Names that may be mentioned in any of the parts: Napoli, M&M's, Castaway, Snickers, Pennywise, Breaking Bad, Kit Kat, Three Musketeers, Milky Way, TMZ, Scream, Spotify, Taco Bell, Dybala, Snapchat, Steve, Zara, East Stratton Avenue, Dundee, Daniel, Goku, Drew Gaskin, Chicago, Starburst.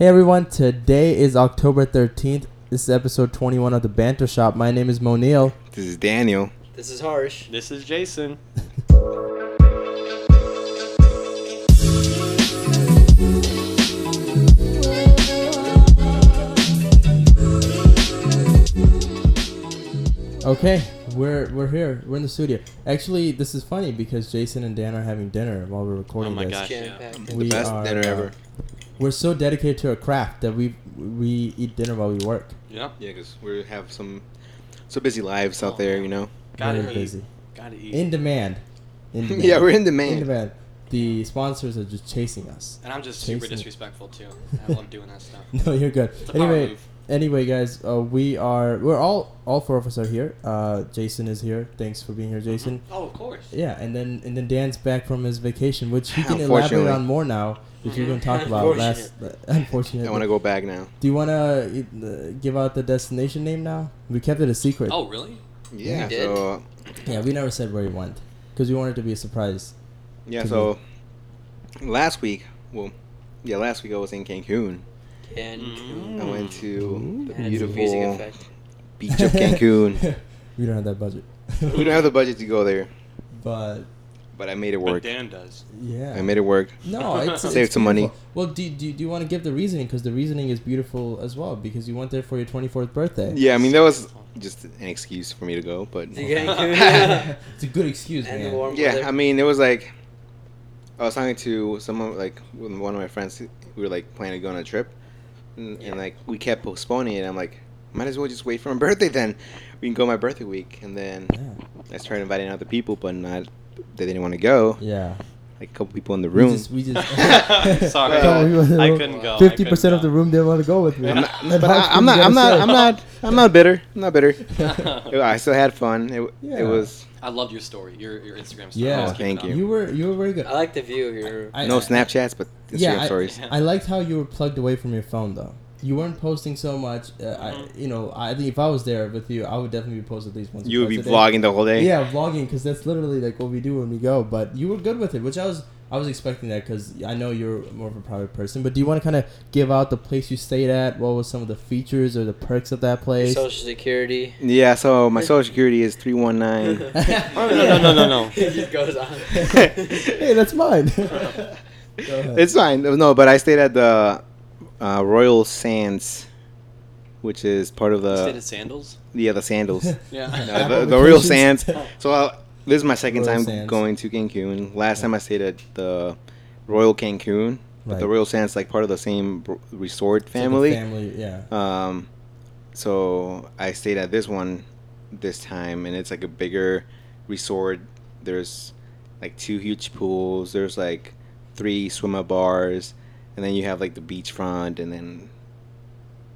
Hey everyone, today is October 13th. This is episode 21 of The Banter Shop. My name is Moniel. This is Daniel. This is Harsh. This is Jason. Okay, we're here. We're in the studio. Actually, this is funny because Jason and Dan are having dinner while we're recording this. Oh my gosh, yeah. The best dinner ever. We're so dedicated to our craft that we eat dinner while we work. Yeah. Yeah, because we have so busy lives out there, you know. Gotta eat. In demand. Yeah, we're in demand. The sponsors are just chasing us. And I'm just super disrespectful, too. I love doing that stuff. No, you're good. Anyway, guys, we're all four of us are here. Jason is here. Thanks for being here, Jason. Oh, of course. Yeah, and then Dan's back from his vacation, which he can elaborate on more now. If you're going to talk about last, unfortunately, I want to go back now. Do you want to give out the destination name now? We kept it a secret. Oh, really? Yeah. We did. So, yeah, we never said where we went because we wanted it to be a surprise. Yeah. So last week I was in Cancun. I went to the beautiful beach of Cancun. We don't have that budget. We don't have the budget to go there. But I made it work. But Dan does. Yeah. I made it work. No, it's saved some money. Well, do you want to give the reasoning? Because the reasoning is beautiful as well. Because you went there for your 24th birthday. Yeah, I mean that was just an excuse for me to go, but it's a good excuse, and man. Yeah, I mean it was like I was talking to someone like one of my friends. We were like planning to go on a trip, and like we kept postponing it. I'm like, might as well just wait for my birthday then. We can go my birthday week, and then I started inviting other people, but not. They didn't want to go. Yeah, like a couple people in the room. We just sorry, I couldn't go. 50% of the room didn't want to go with me. I'm not bitter. I still had fun. It was. I love your story. Your Instagram story. Yeah, thank you. You were very good. I like the view here. No Snapchats, but Instagram stories. I liked how you were plugged away from your phone though. You weren't posting so much. I think if I was there with you, I would definitely be posting these ones. You would be vlogging the whole day? Yeah, vlogging, because that's literally like what we do when we go. But you were good with it, which I was expecting that because I know you're more of a private person. But do you want to kind of give out the place you stayed at? What was some of the features or the perks of that place? Your Social Security. Yeah, so my Social Security is 319. No. It just goes on. Hey, that's mine. It's fine. No, but I stayed at the... Royal Sands, which is part of the... You stayed at Sandals? Yeah, the Sandals. The Royal Sands. So this is my second time going to Cancun. Last time I stayed at the Royal Cancun. But the Royal Sands is like part of the same resort family. Like family, yeah. So I stayed at this one this time, and it's like a bigger resort. There's like two huge pools. There's like three swim-up bars. And then you have like the beachfront, and then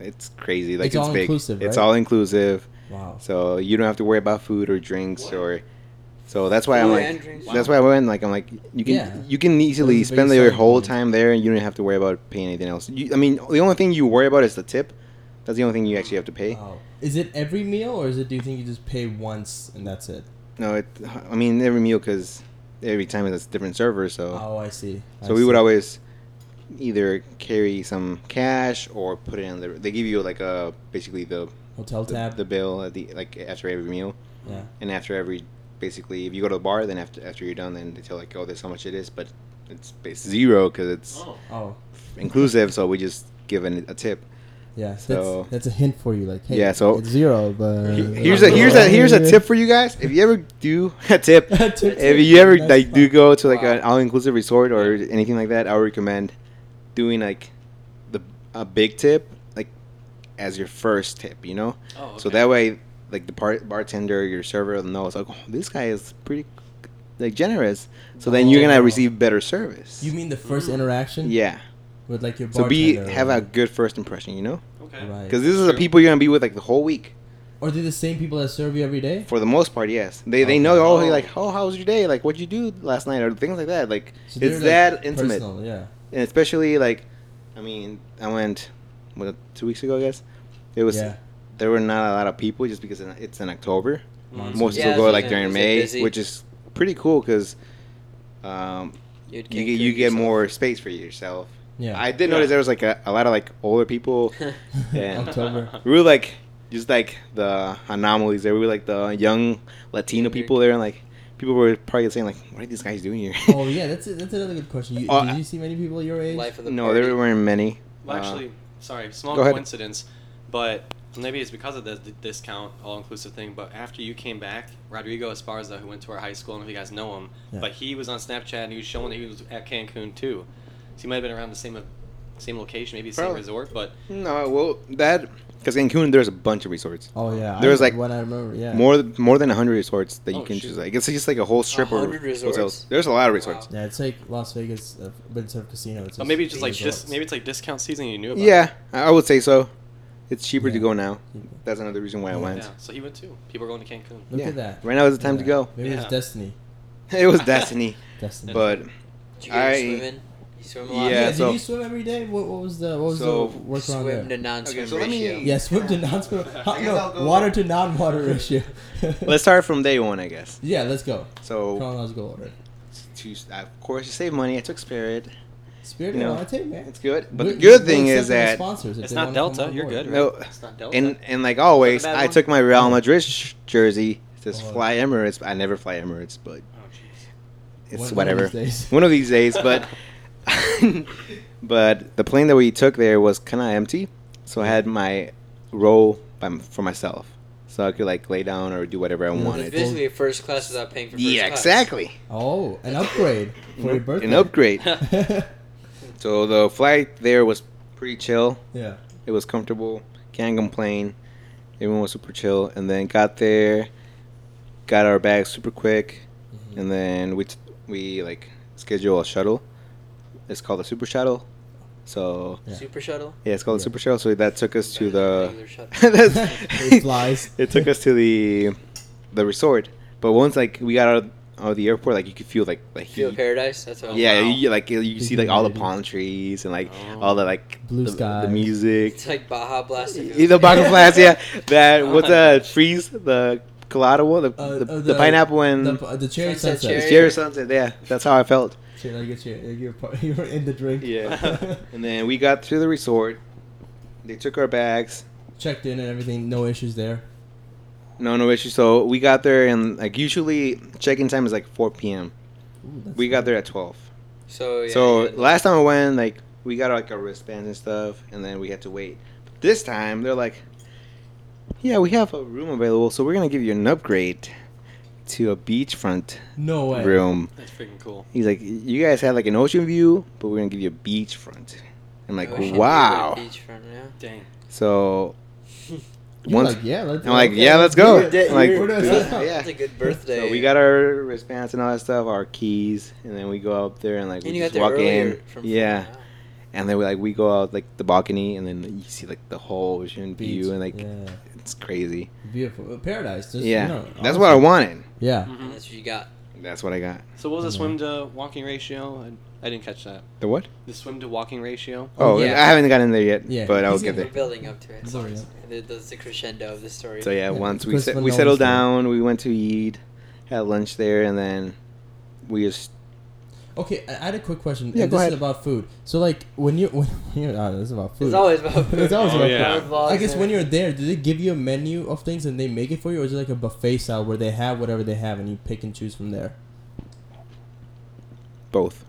it's crazy. Like it's all big. Inclusive, right? It's all inclusive. Wow! So you don't have to worry about food or drinks or. So that's why I went. Like I'm like you can easily spend your whole time there, and you don't have to worry about paying anything else. The only thing you worry about is the tip. That's the only thing you actually have to pay. Wow. Is it every meal, or is it? Do you think you just pay once and that's it? No, every meal because every time it's a different server. So I see. We would always. Either carry some cash or put it in there. They give you like basically the hotel tab, the bill at the after every meal. Yeah. And after basically if you go to the bar, then after you're done, then they tell like, oh, this is how much it is, but it's zero because it's inclusive. So we just give a tip. Yeah. So that's a hint for you, like hey, yeah, so it's zero. But here's a tip for you guys. If you ever do if you ever like do go to like an all inclusive resort or anything like that, I would recommend. Doing like a big tip like as your first tip, you know. Oh, okay. So that way, like the bartender, your server knows like, oh, this guy is pretty like generous. So then you're gonna receive better service. You mean the first interaction? Yeah. With like your bartender. So have a good first impression, you know. Okay. Right. Because this is the people you're gonna be with like the whole week. Or they're the same people that serve you every day? For the most part, yes. They know they're all like, oh, how was your day? Like, what'd you do last night? Or things like that. Like so it's that like, intimate. Personal, yeah. And especially, like, I mean, I went, 2 weeks ago, I guess? It was, there were not a lot of people just because it's in October. Mm-hmm. Most people go, like, during May, which is pretty cool because you get more space for yourself. Yeah, I did notice there was like a lot of like older people. October. We were like just like the anomalies there. We were like the young Latino people there, and like people were probably saying like, "What are these guys doing here?" Oh yeah, that's another good question. Did you see many people your age? No, there weren't many. Well, actually, sorry, small coincidence, but maybe it's because of the discount all-inclusive thing. But after you came back, Rodrigo Esparza, who went to our high school, I don't know if you guys know him, but he was on Snapchat and he was showing that he was at Cancun too. So he might have been around the same location, maybe the same resort, but... No, well, that... Because in Cancun, there's a bunch of resorts. Oh, yeah. There was, like, what I remember, yeah. More than 100 resorts that you can choose. Like, it's just, like, a whole strip of hotels. There's a lot of resorts. Wow. Yeah, it's like Las Vegas, but instead of casino, it's maybe it's just, like, maybe it's, like, discount season you knew about. Yeah, I would say so. It's cheaper to go now. That's another reason why I went. Yeah, so he went, too. People are going to Cancun. Look at that. Right now is the time to go. Maybe it's destiny. It was destiny. But did you guys swim in? Yeah, so, did you swim every day? What was the work swim around there? To non-swim ratio. Yeah, swim to non-swim. Water to non-water ratio. Let's start from day one, I guess. Yeah, let's go. So chronological order. Of course, you save money. I took Spirit. Spirit, I take, man. It's good. But the good thing is that it's not Delta. You're good. Right? No, it's not Delta. And like always, I took my Real Madrid jersey. It says Fly Emirates. I never fly Emirates, but it's whatever. One of these days, but. But the plane that we took there was kind of empty, so I had my row for myself, so I could like lay down or do whatever I wanted. Basically, first class without paying for first class. Yeah, exactly. Oh, an upgrade for your birthday. An upgrade. So the flight there was pretty chill. Yeah, it was comfortable. Can't complain. Everyone was super chill, and then got there, got our bags super quick, and then we like scheduled a shuttle. It's called the Super Shuttle. So Super Shuttle? Yeah, it's called the Super Shuttle. So that took us to the it flies. It took us to the resort. But once like we got out of the airport, like you could feel like feel paradise. That's what you like you see like all the palm trees and like all the like blue sky, the music. It's like Baja Blast. The Baja Blast, yeah. That what's freeze the colada one, the pineapple and the cherry sunset. The cherry sunset, yeah. That's how I felt. I get you were in the drink. Yeah. And then we got to the resort. They took our bags. Checked in and everything. No issues there? No issues. So we got there and like usually check-in time is like 4 p.m. Ooh, we got there at 12. So last time I went, like we got like our wristbands and stuff and then we had to wait. But this time they're like, yeah, we have a room available so we're going to give you an upgrade. To a beachfront room. That's freaking cool. He's like, you guys had like an ocean view, but we're gonna give you a beachfront. I'm like, wow. Beachfront, yeah. Dang. So, once let's go. That's a good birthday. So we got our wristbands and all that stuff, our keys, and then we go up there and like we just walk in. Wow. And then we go out like the balcony, and then you see like the whole ocean view, and like. Yeah. It's crazy. Beautiful. Paradise. Just, that's what I wanted. Yeah. Mm-hmm. That's what you got. That's what I got. So what was the swim to walking ratio? I didn't catch that. The what? The swim to walking ratio. Oh, yeah. I haven't gotten there yet, but I'll get there. We're building up to it. That's the crescendo of the story. So once we settled down, we went to eat, had lunch there, and then we just... Okay, I had a quick question. Yeah, go ahead. Is about food. So, like, this is about food. It's always about food. Food. I guess when you're there, do they give you a menu of things and they make it for you? Or is it like a buffet style where they have whatever they have and you pick and choose from there? Both.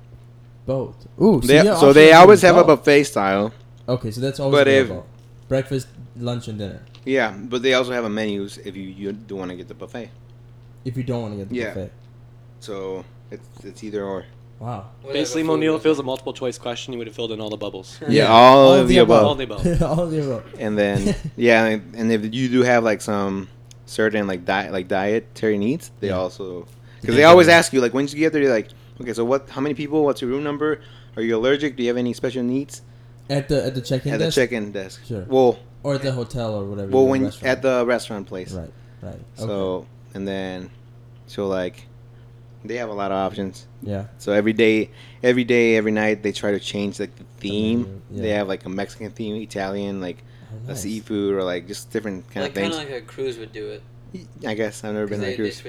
Ooh, so they always have a buffet style. Okay, so that's always available. Breakfast, lunch, and dinner. Yeah, but they also have a menu if you do want to get the buffet. If you don't want to get the buffet. So, it's either or. Wow. Basically, Moniel fills a multiple choice question. You would have filled in all the bubbles. Yeah, all of the above. All of the above. And then, and if you do have like some certain like dietary needs, they also because they always ask you like once you get there, you're like, okay, so how many people? What's your room number? Are you allergic? Do you have any special needs? At the check-in desk. Sure. Well, or at the hotel or whatever. Well, at the restaurant place. Right. So and then, like. They have a lot of options. Yeah. So every day, every night, they try to change like the theme. Yeah. They have like a Mexican theme, Italian, like a seafood, or like just different kind of things. Kind of like a cruise would do it. I guess I've never been on a cruise.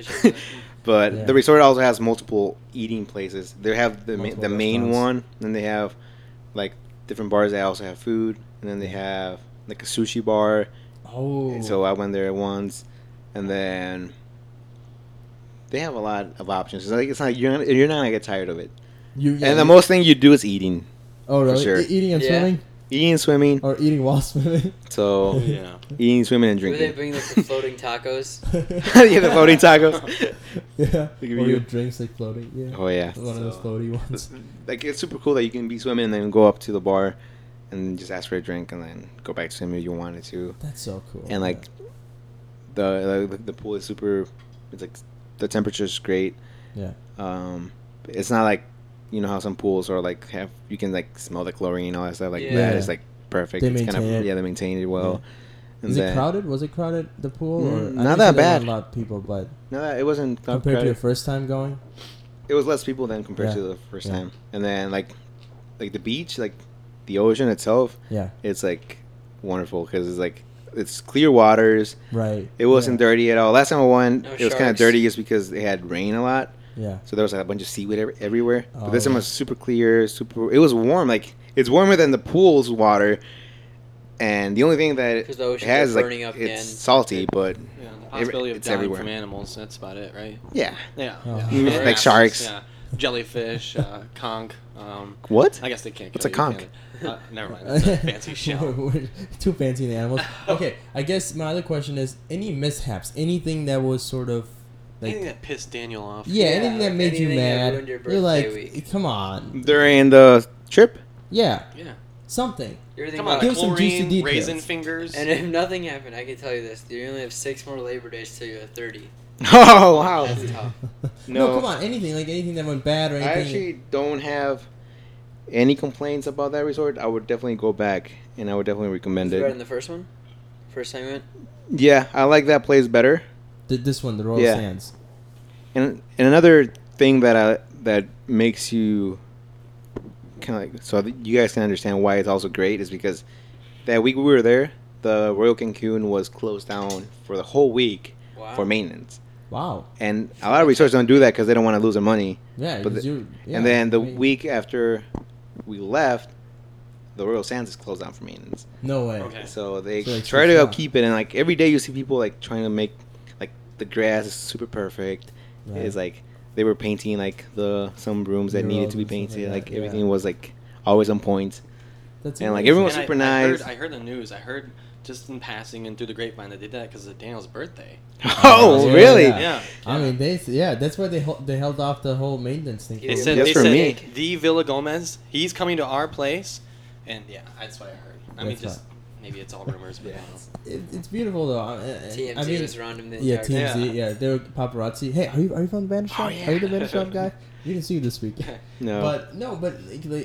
But the resort also has multiple eating places. They have the main one, and they have like different bars that also have food, and then they have like a sushi bar. Oh. And so I went there once, and then they have a lot of options. It's like, you're not gonna get tired of it. The most thing you do is eating. Oh, really? For sure. Eating and swimming. Eating and swimming. Or eating while swimming. So, yeah. Eating, swimming, and drinking. Do they bring like the floating tacos? Yeah, the floating tacos. Yeah. Or your drinks like floating. Yeah. Oh, yeah. One of those floaty ones. Like, it's super cool that you can be swimming and then go up to the bar and just ask for a drink and then go back to swim if you wanted to. That's so cool. And, like, the pool is super, it's like, the temperature's great. Yeah. It's not like, you know how some pools are like you can like smell the chlorine and all that stuff like that is like perfect. They maintain it. Yeah, they maintain it well. Yeah. And is it crowded? Was it crowded, the pool? Or not that bad. A lot of people, but no, it wasn't compared crowded. To your first time going. It was less people than compared to the first time, and then like the beach, like the ocean itself. Yeah, it's like wonderful because it's like it's clear waters. Right. It wasn't dirty at all. Last time I went, it was kind of dirty just because it had rain a lot. Yeah. So there was like a bunch of seaweed everywhere. Oh, but this one was super clear, super. It was warm. Like it's warmer than the pool's water. And the only thing that it has is like it's salty, but the possibility of dying everywhere from animals. That's about it, right? Yeah. Yeah. Oh. Yeah. Like sharks. Yeah. Jellyfish, conch. What? I guess they can't. What's a conch? Never mind. That's a fancy shell. We're too fancy the animals. Okay. I guess my other question is: any mishaps? Anything that was sort of. Like, anything that pissed Daniel off. Yeah, anything that made you mad. You're like, come on. During the trip? Yeah. Yeah. Something. Come on, give some juicy details. Raisin fingers. And if nothing happened, I can tell you this. You only have 6 more Labor Days till you're 30. Oh, wow. That's tough. No, come on. Anything. Like anything that went bad or anything. I actually don't have any complaints about that resort. I would definitely go back, and I would definitely recommend it. You in the first one? First time you went? Yeah, I like that place better. This one, the Royal Sands. And another thing that makes you kind of like, so you guys can understand why it's also great is because that week we were there, the Royal Cancun was closed down for the whole week for maintenance. Wow. And a lot of resorts don't do that because they don't want to lose their money. Yeah. But and then the week after we left, the Royal Sands is closed down for maintenance. No way. Okay. So they try to keep it. And like every day you see people like trying to make, the grass is super perfect. Right. It's like they were painting like some rooms that needed to be painted. Like everything was like always on point. That's and amazing. Like everyone was super nice. I heard the news. I heard just in passing and through the grapevine that they did that because of Daniel's birthday. Oh, really? Yeah. I mean, that's why they held off the whole maintenance thing. They said for me. The Villa Gomez. He's coming to our place, and that's what I heard. Maybe it's all rumors, but it's beautiful though. TMZ was around him. TMZ. Yeah, they were paparazzi. Hey, are you from the Bandit Shop? Are you the Bandit Shop guy? We didn't see you this week. No. But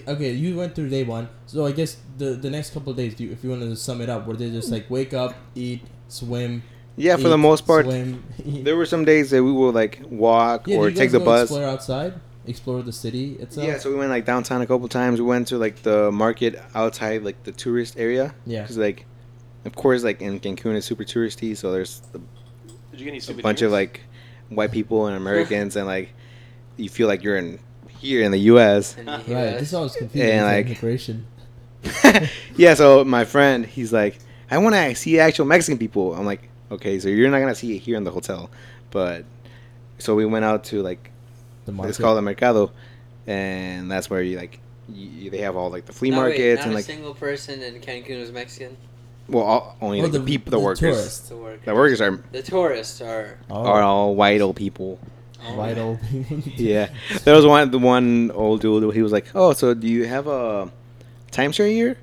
okay, you went through day one, so I guess the next couple of days, if you wanted to sum it up, were they just like wake up, eat, swim? Yeah, for the most part. Swim, there were some days that we would like walk or take the bus. Explore outside. Explore the city itself. Yeah, so we went like downtown a couple times. We went to like the market outside, like the tourist area. Yeah. Because like, of course, like in Cancun it's super touristy, so there's a bunch of like white people and Americans, and like you feel like you're here in the U.S. Right. This always confusing. And like immigration. Yeah. So my friend, he's like, I want to see actual Mexican people. I'm like, okay, so you're not gonna see it here in the hotel, but so we went out to like. It's called the mercado, and that's where you like they have all like the flea markets and like. Not a single person in Cancun was Mexican. Well, only like, the people, the workers. Tourists. The tourists are all white old people. White old people. Yeah, there was one old dude. He was like, "Oh, so do you have a timeshare here?"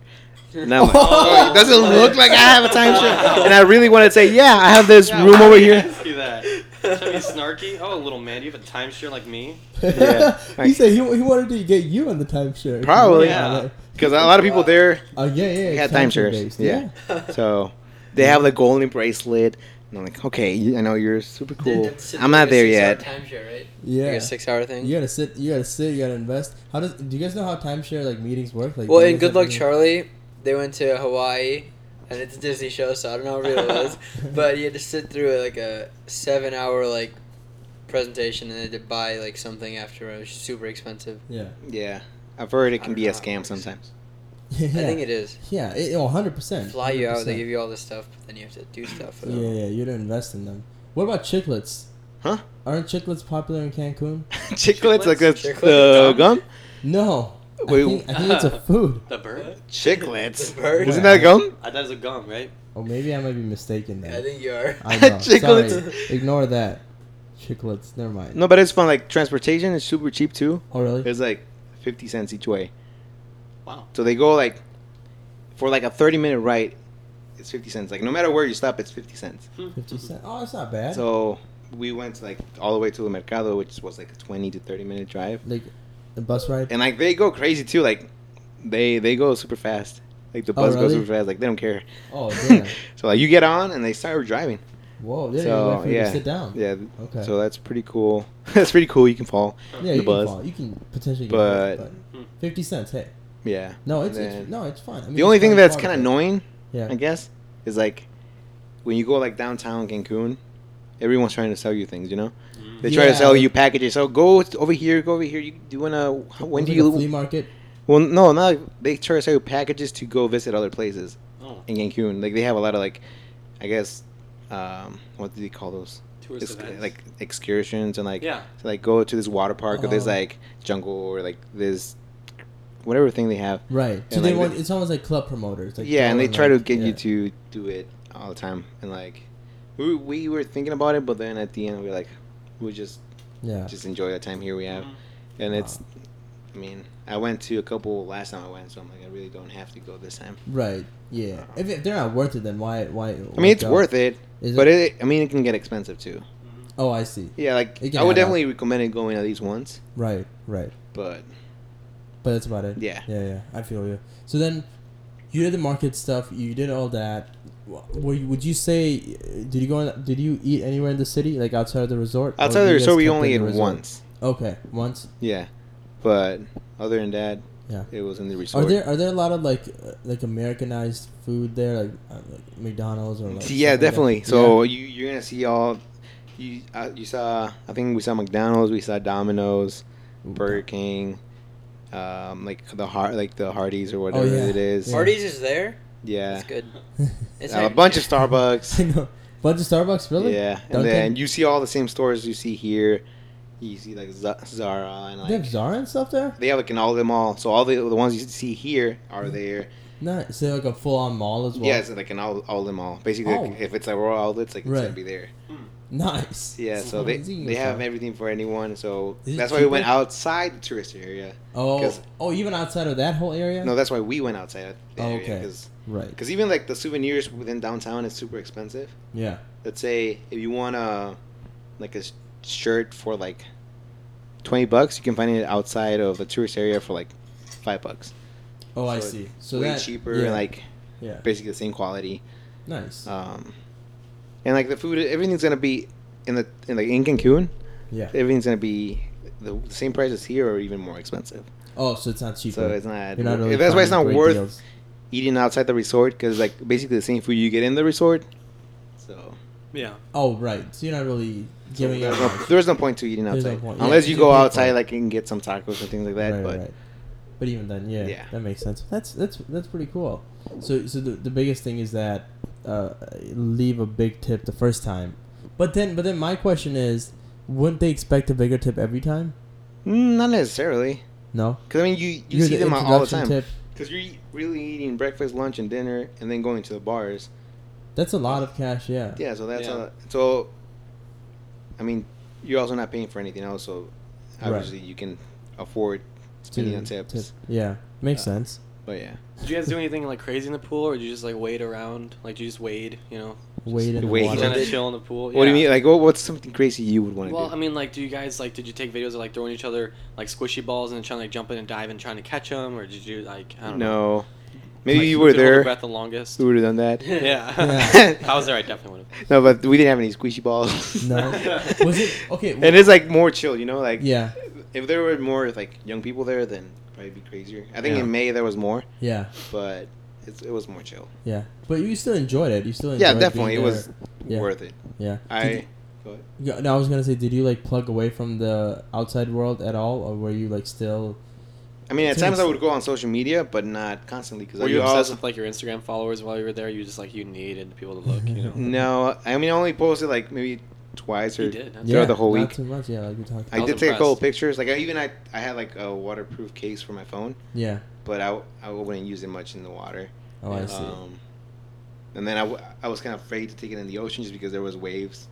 And I'm like, "Oh, does it look like I have a timeshare?" And I really wanted to say, "Yeah, I have this room over here." I see that. Should I be snarky? Oh, little man, do you have a timeshare like me? Yeah. He said he wanted to get you on the timeshare. Probably. Yeah. Because a lot of people there had timeshares. Yeah. So they have the golden bracelet. And I'm like, okay, I know you're super cool. I'm not there yet. Timeshare, right? Yeah. Like a 6-hour thing? You gotta sit, you gotta invest. Do you guys know how timeshare like meetings work? Like, well, in Good Luck Charlie, they went to Hawaii. And it's a Disney show, so I don't know how real it was. But you had to sit through like a 7-hour like presentation, and then to buy like something after it was super expensive. Yeah. I've heard it can be a scam sometimes. Yeah. I think it is. Yeah, 100%. Fly you out, they give you all this stuff, but then you have to do stuff for them. Yeah, you don't invest in them. What about Chiclets? Huh? Aren't Chiclets popular in Cancun? Chiclets? Like that's gum? No. Wait, I think it's a food. The bird? Chiclets? The bird? Isn't that gum? I thought it was a gum, right? Oh, maybe I might be mistaken then. I think you are. I know. Chiclets. Sorry. Ignore that. Chiclets. Never mind. No, but it's fun. Like, transportation is super cheap, too. Oh, really? It's like 50 cents each way. Wow. So they go, like, for, like, a 30-minute ride, it's 50 cents. Like, no matter where you stop, it's 50 cents. 50 cents? Oh, that's not bad. So we went, like, all the way to the Mercado, which was, like, a 20 to 30-minute drive. Like, the bus ride? And, like, they go crazy, too. Like, they go super fast. Like, the bus goes super fast. Like, they don't care. Oh, yeah. So, like, you get on, and they start driving. Whoa, yeah, so, you to sit down. Yeah. Okay. So that's pretty cool. That's pretty cool. You can fall. Yeah, you can fall. You can potentially get but 50 cents, hey. Yeah. No, it's fun. I mean, the only thing that's kind of annoying, I guess, is, like, when you go, like, downtown Cancun, everyone's trying to sell you things, you know? Mm. They try to sell you packages. So go over here, go over here. You want to... When do you... flea market? Well, no, not... They try to sell you packages to go visit other places in Cancun. Like, they have a lot of, like, I guess... what do they call those? Tourist events. Like excursions and like to like go to this water park or this like jungle or like this whatever thing they have. Right. And so like they want it's almost like club promoters. Like and they try to get you to do it all the time. And like we were thinking about it, but then at the end we were like we'll just enjoy the time here we have. Mm-hmm. And it's I mean, I went to a couple last time I went, so I'm like, I really don't have to go this time. Right. Yeah. If they're not worth it, then why? I mean, it's worth it, it can get expensive too. Oh, I see. Yeah, like I would definitely recommend it going at least once. Right. Right. But that's about it. Yeah. Yeah. Yeah. I feel you. So then, you did the market stuff. You did all that. Would you say? Did you eat anywhere in the city, like outside of the resort? Outside of the resort, we only ate once. Okay. Once. Yeah. But other than that, it was in the resort. Are there a lot of like Americanized food there, like McDonald's or like? Yeah, definitely. Like so you're gonna see all. You saw. I think we saw McDonald's. We saw Domino's, Burger King, like the Hardee's or whatever it is. Yeah. Hardee's is there. Yeah, it's good. It's a bunch of Starbucks. I know. Bunch of Starbucks, really? Yeah, and then you see all the same stores you see here. You see, like, Zara and, like... They have Zara and stuff there? They have, like, in all of them all. So all the ones you see here are there. Nice. So, like, a full-on mall as well? Yeah, it's, like, in all of them all. Basically, like, if it's, like, Royal Outlets, like, it's going to be there. Nice. Yeah, so they have everything for anyone. So that's why we went outside the tourist area. Oh, even outside of that whole area? No, that's why we went outside the area. Okay. Because even, like, the souvenirs within downtown is super expensive. Yeah. Let's say if you want to, like, a shirt for like $20, you can find it outside of the tourist area for like $5. Oh, so I see. So way cheaper, and like basically the same quality. Nice. And like the food, everything's gonna be in Cancun. Yeah, everything's gonna be the same price as here, or even more expensive. Oh, so it's not cheaper. So it's not. Really that's why it's not worth eating outside the resort because like basically the same food you get in the resort. So. Yeah. Oh, right. So you're not really giving up. There's no point to eating outside. No unless you go outside, like, and get some tacos and things like that. Right, but even then, that makes sense. That's pretty cool. So the biggest thing is that leave a big tip the first time. But then my question is, wouldn't they expect a bigger tip every time? Not necessarily. No? Because, I mean, you see them all the time. Because you're really eating breakfast, lunch, and dinner, and then going to the bars. That's a lot of cash, yeah. Yeah, so that's so. I mean, you're also not paying for anything else, so obviously you can afford spending on tips. Yeah, makes sense. But yeah. Did you guys do anything like crazy in the pool, or did you just like wade around? Like, did you just wade, you know? Wade in the water. Kind of chill in the pool. Yeah. What do you mean? Like, what's something crazy you would want to do? Well, I mean, like, do you guys like? Did you take videos of like throwing each other like squishy balls and trying to like jump in and dive and trying to catch them, or did you like? I don't know. Maybe you were there. The longest. We would have done that. Yeah. If I was there, I definitely would have. No, but we didn't have any squishy balls. No. Was it? Okay. And it's like more chill, you know? Like, yeah. If there were more like young people there, then it'd probably be crazier. I think in May there was more. Yeah. But it was more chill. Yeah. But you still enjoyed it. Yeah, definitely. It was worth it. Yeah. I was going to say, did you like plug away from the outside world at all? Or were you like still I mean, at times I would go on social media, but not constantly. Cause were you obsessed with like your Instagram followers while you were there? You just like you needed people to look, you know? No, I mean, I only posted like maybe twice or throughout the whole week. Not too much, yeah. Like we talked. I did take a couple pictures. Like I had like a waterproof case for my phone. Yeah. But I wouldn't use it much in the water. Oh, I see. And then I was kind of afraid to take it in the ocean just because there was waves.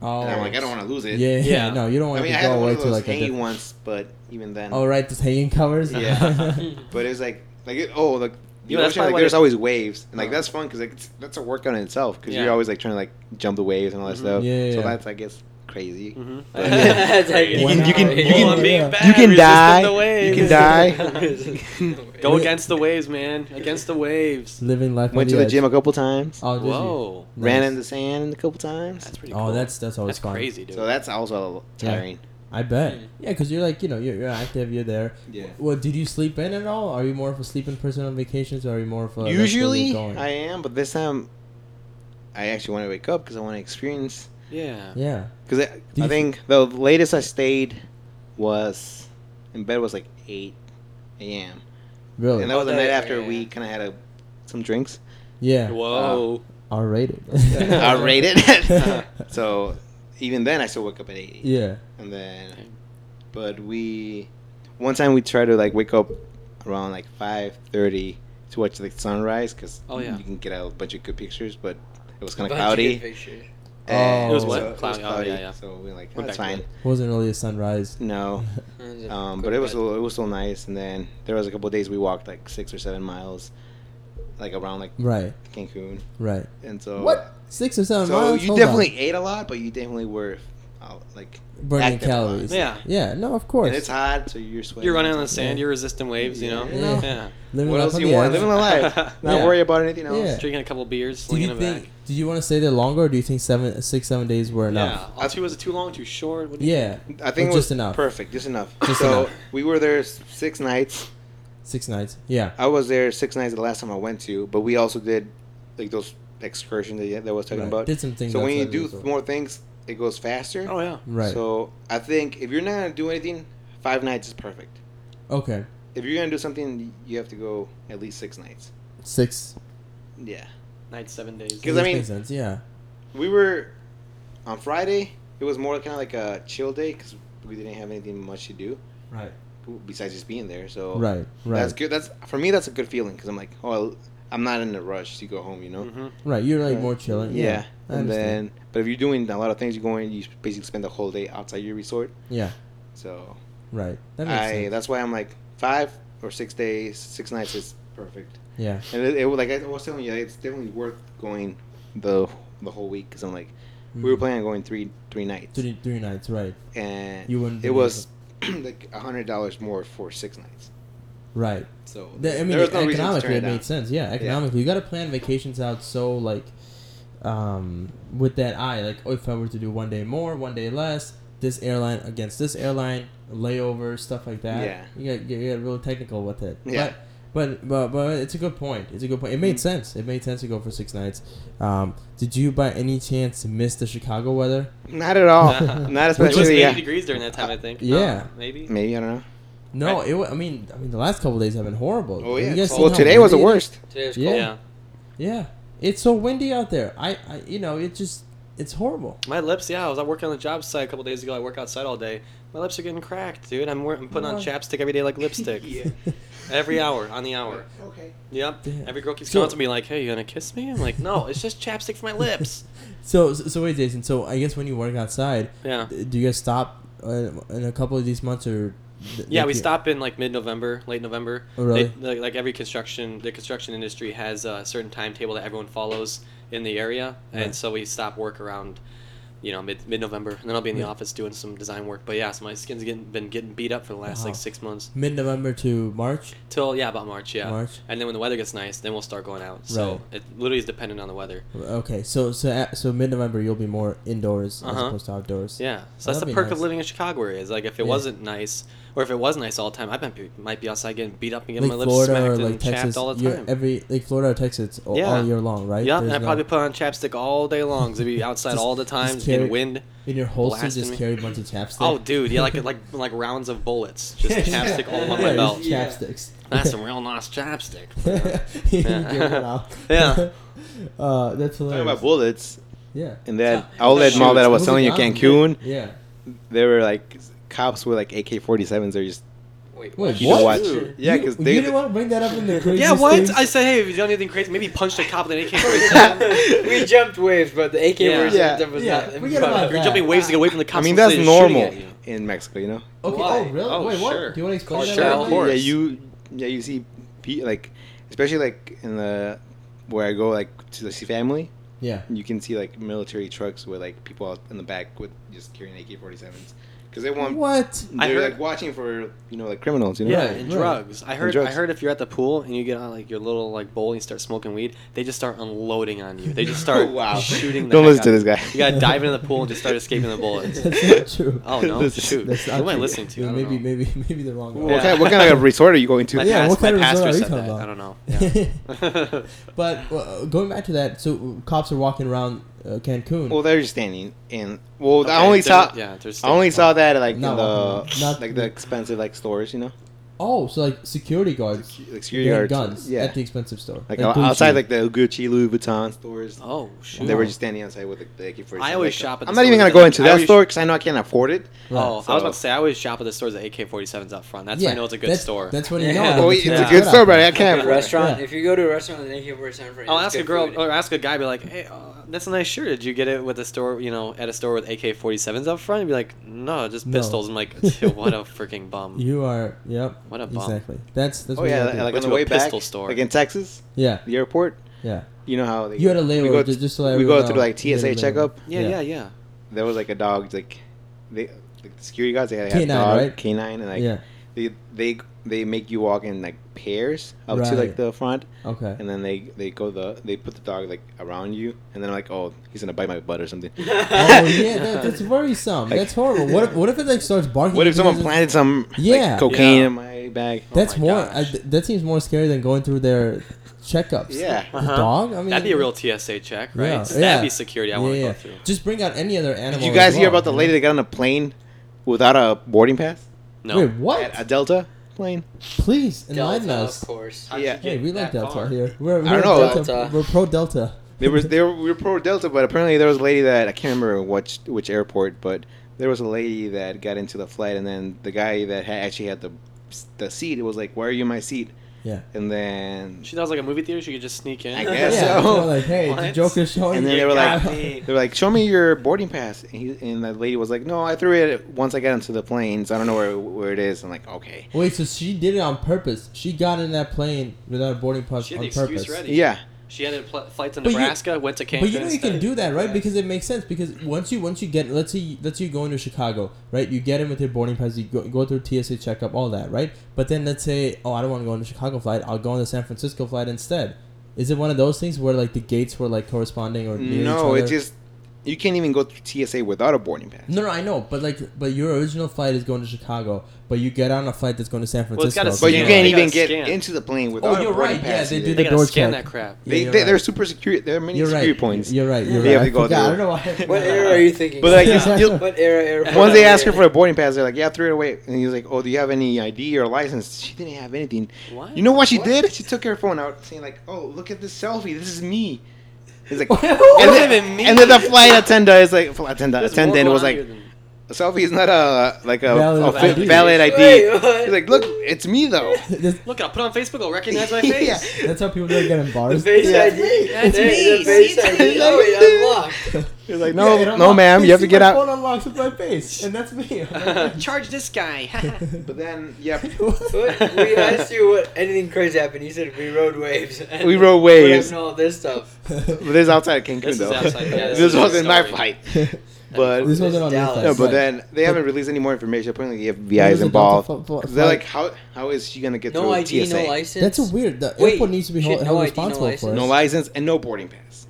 Oh, and I'm like, I don't want to lose it. Yeah, yeah. No, you don't want to go away to like hanging once, but even then. Oh, right, just hanging covers. Yeah, but it's like the ocean, like there's always waves, and like that's fun because like that's a workout in itself because you're always like trying to like jump the waves and all that stuff. Yeah, so that's I guess crazy. Mm-hmm. You can die. Go against the waves, man. Against the waves. Living life. Went to the gym a couple times. Oh, whoa! Nice. Ran in the sand a couple times. That's pretty cool. Oh, that's always fun. Crazy, dude. So that's also tiring. Yeah. I bet. Yeah, because you're like, you know, you're active, you're there. Yeah. Well, did you sleep in at all? Are you more of a sleeping person on vacations, or are you more of a... Usually, I am, but this time, I actually want to wake up because I want to experience. Yeah. Yeah. Because I think the latest I stayed was in bed was like 8 a.m. Really? And that was the night after we kind of had some drinks. Yeah. Whoa. R-rated. R-rated. So... Even then, I still woke up at 8. Yeah. And then, but one time we tried to like wake up around like 5:30 to watch the sunrise because you can get a bunch of good pictures, but it was kind of cloudy. It was what? Cloudy. Oh, yeah. So we were like, that's fine. It wasn't really a sunrise. No. But it was still nice. And then there was a couple of days we walked like 6 or 7 miles. Like around like Cancun. Right. And so what? 6 or 7 miles? So you definitely ate a lot, but you definitely were like burning calories. Yeah. Yeah, no, of course. And it's hot, so you're sweating. You're running on the sand, you're resisting waves, you know? Yeah. Living what else you want? Living the life. Not worry about anything else. Yeah. Drinking a couple beers, slinging them back. Do you want to stay there longer, or do you think 7 days were enough? Yeah. Was it too long, too short? I think it was just enough. Perfect, just enough. So we were there 6 nights. 6 nights, yeah. I was there 6 nights the last time I went to, but we also did like those excursions that I was talking about. Did some things. So when you do more things, it goes faster. Oh, yeah. Right. So I think if you're not going to do anything, 5 nights is perfect. Okay. If you're going to do something, you have to go at least 6 nights. 6? Yeah. 7 days. Because, I mean, makes sense. Yeah. We were on Friday. It was more kind of like a chill day because we didn't have anything much to do. Right. Besides just being there, so right, that's good. That's for me. That's a good feeling because I'm like, I'm not in a rush to go home, you know. Mm-hmm. Right, you're like more chilling. Yeah, and then, but if you're doing a lot of things, you basically spend the whole day outside your resort. Yeah. So. Right. That makes sense. That's why I'm like 5 or 6 days, 6 nights is perfect. Yeah. And it was like I was telling you, it's definitely worth going the whole week because I'm like, we were planning on going three nights. Three nights, right? And you wouldn't. It was. Like $100 more for 6 nights, right? So economically it made sense. Yeah, economically, you got to plan vacations out. So like, with that eye, like if I were to do 1 day more, 1 day less, this airline against this airline, layover stuff like that. Yeah, you got real technical with it. Yeah, but it's a good point. It made sense. It made sense to go for 6 nights. Did you by any chance miss the Chicago weather? Not at all. Not especially. It was 80 degrees during that time, I think. Yeah. No, maybe I don't know. No, right. I mean, the last couple of days have been horrible. Oh yeah. Well, today was the worst. Today was cold. Yeah. Yeah. It's so windy out there. I you know, it's horrible. My lips, I was out working on the job site a couple of days ago. I work outside all day. My lips are getting cracked, dude. I'm putting on chapstick every day like lipstick. Yeah. Every hour, on the hour. Okay. Yep. Damn. Every girl keeps going to me like, hey, you going to kiss me? I'm like, no, it's just chapstick for my lips. So wait, Jason. So I guess when you work outside, do you guys stop in a couple of these months or... we stop in like mid-November, late November. Oh, really? Like every construction industry has a certain timetable that everyone follows in the area. Right. And so we stop work around... You know, mid-November, and then I'll be in the office doing some design work. But so my skin's been getting beat up for the last 6 months. Mid-November to March. About March, March. And then when the weather gets nice, then we'll start going out. So it literally is dependent on the weather. Okay, so mid-November you'll be more indoors as opposed to outdoors. Yeah, so that's the perk of living in Chicago area. Is like if it wasn't nice, Or if it was nice all the time, I might be outside getting beat up and getting my lips smacked and chapped all the time. Florida or Texas all year long, right? Yeah, and I probably put on chapstick all day long because I'd be outside all the time getting wind. In your holster, just carry a bunch of chapstick. Oh, dude, yeah, like rounds of bullets, just chapstick all on my belt. Chapsticks. That's some real nice chapstick. Yeah, yeah. That's hilarious. Talking about bullets. Yeah. And that outlet mall that I was telling you, Cancun. Yeah. They were like cops with like AK-47s. They're just what? Watch. Yeah, because they didn't want to bring that up in the crazy. Yeah, what? Things. I said, hey, if you done anything crazy, maybe punch the cop with an AK-47. We jumped waves, but the AK-47 was not. You're jumping waves to get away from the cops. I mean, that's normal in Mexico, you know. Okay. Why? Oh, really? Oh, wait, what? Sure. Do you want to explain that? Sure, of course. You see, like, especially like in the where I go, like to the family. Yeah. You can see like military trucks with like people out in the back with just carrying AK-47s. Because they want they're like watching for like criminals, Yeah, and drugs. I heard if you're at the pool and you get on like your little like bowl and you start smoking weed, they just start unloading on you. They just start shooting. Don't listen to this guy. You gotta dive into the pool and just start escaping the bullets. That's not true. Oh no, shoot. Who am I listening to? Yeah, maybe the wrong one. Yeah. What kind of resort are you going to? What kind of resort are you talking about? I don't know. Yeah. But going back to that, so cops are walking around Cancun. Well, they're just standing in. Well, okay, I only saw that at, like the expensive like stores, Oh, so like security guards, guns at the expensive store, like outside like the Gucci, Louis Vuitton stores. Oh, shoot! They were just standing outside with the AK-47. I always shop at. I'm not even gonna go into that store because I know I can't afford it. Right. Oh, so. I was about to say I always shop at the stores at AK-47s up front. That's when I know it's a good store. That's when you know. Oh, it's a good store, but I can't. Restaurant. If you go to a restaurant with an AK-47, I'll ask a girl or ask a guy, be like, hey. That's a nice shirt. Did you get it with a store, at a store with AK-47s up front? And be like, no, just pistols. I'm like, what a freaking bum. You are, yep. What a bum. Exactly. That's what you do. Like on the way back, like in Texas, the airport. Yeah. You know how you had a layover. We go through like TSA checkup. Yeah. There was like a dog, the security guards, they had a dog, right? Canine, and they make you walk in like pairs up to like the front, and then they put the dog like around you, and then like, oh, he's gonna bite my butt or something. Oh yeah, that's worrisome. Like, that's horrible. What if it like starts barking? What if someone planted some cocaine in my bag? That seems more scary than going through their checkups. Yeah, the dog. I mean, that'd be a real TSA check, right? Yeah. That'd be security. I want to go through. Just bring out any other animal. Did you guys hear about the lady that got on a plane without a boarding pass? No. Wait, what? At a Delta plane? Please enlighten us. Of course. Yeah. Hey, we like Delta here. We're I don't know. Delta. We're pro Delta. We were pro Delta, but apparently there was a lady that I can't remember which airport, but there was a lady that got into the flight, and then the guy that actually had the seat, it was like, "Why are you in my seat?" Yeah. And then she does like a movie theater. She could just sneak in. I guess so. They were like, hey, the Joker's showing. And then they were like, show me your boarding pass. And that lady was like, no, I threw it once I got into the plane. So I don't know where it is. I'm like, okay. Wait, so she did it on purpose. She got in that plane without a boarding pass on purpose. She had the excuse ready. Yeah. She had a flight to Nebraska, went to Cancun. But you can do that, right? Because it makes sense. Because once you get, let's say you go into Chicago, right? You get in with your boarding pass, you go through TSA checkup, all that, right? But then let's say, oh, I don't want to go on the Chicago flight. I'll go on the San Francisco flight instead. Is it one of those things where like the gates were like corresponding or near each other? No, it's just you can't even go through TSA without a boarding pass. No, I know, but your original flight is going to Chicago, but you get on a flight that's going to San Francisco. But you can't even get into the plane without a boarding pass. Yeah, they do the door scan check. That crap. They're super secure. There are many security points. You're right. They have to go through. I don't know why. What era are you thinking? But what era? Once they ask her for a boarding pass, they're like, "Yeah, throw it away." And he's like, "Oh, do you have any ID or license?" She didn't have anything. What? You know what she did? She took her phone out, saying like, "Oh, look at this selfie. This is me." He's like, and then the flight attendant was like, a selfie is not a valid ID. Wait. He's like, look, it's me though. Look, I'll put on Facebook, I'll recognize my face. Yeah. That's how people get embarrassed. The face ID. That's me. The face ID. Oh, wait, unlocked. He's like, no, ma'am, you have to get out. My phone unlocks with my face, and that's me. Charge this guy. But then, we asked you what anything crazy happened. You said we rode waves. We rode waves. All this stuff. But this is outside of Cancun, though. Outside, this wasn't my flight. But this wasn't on Dallas. No, but then they haven't released any more information. Apparently, the FBI is involved. They're like, how is she gonna get through? No ID, TSA? No license. That's weird. The airport needs to be held responsible for it. No license and no boarding pass.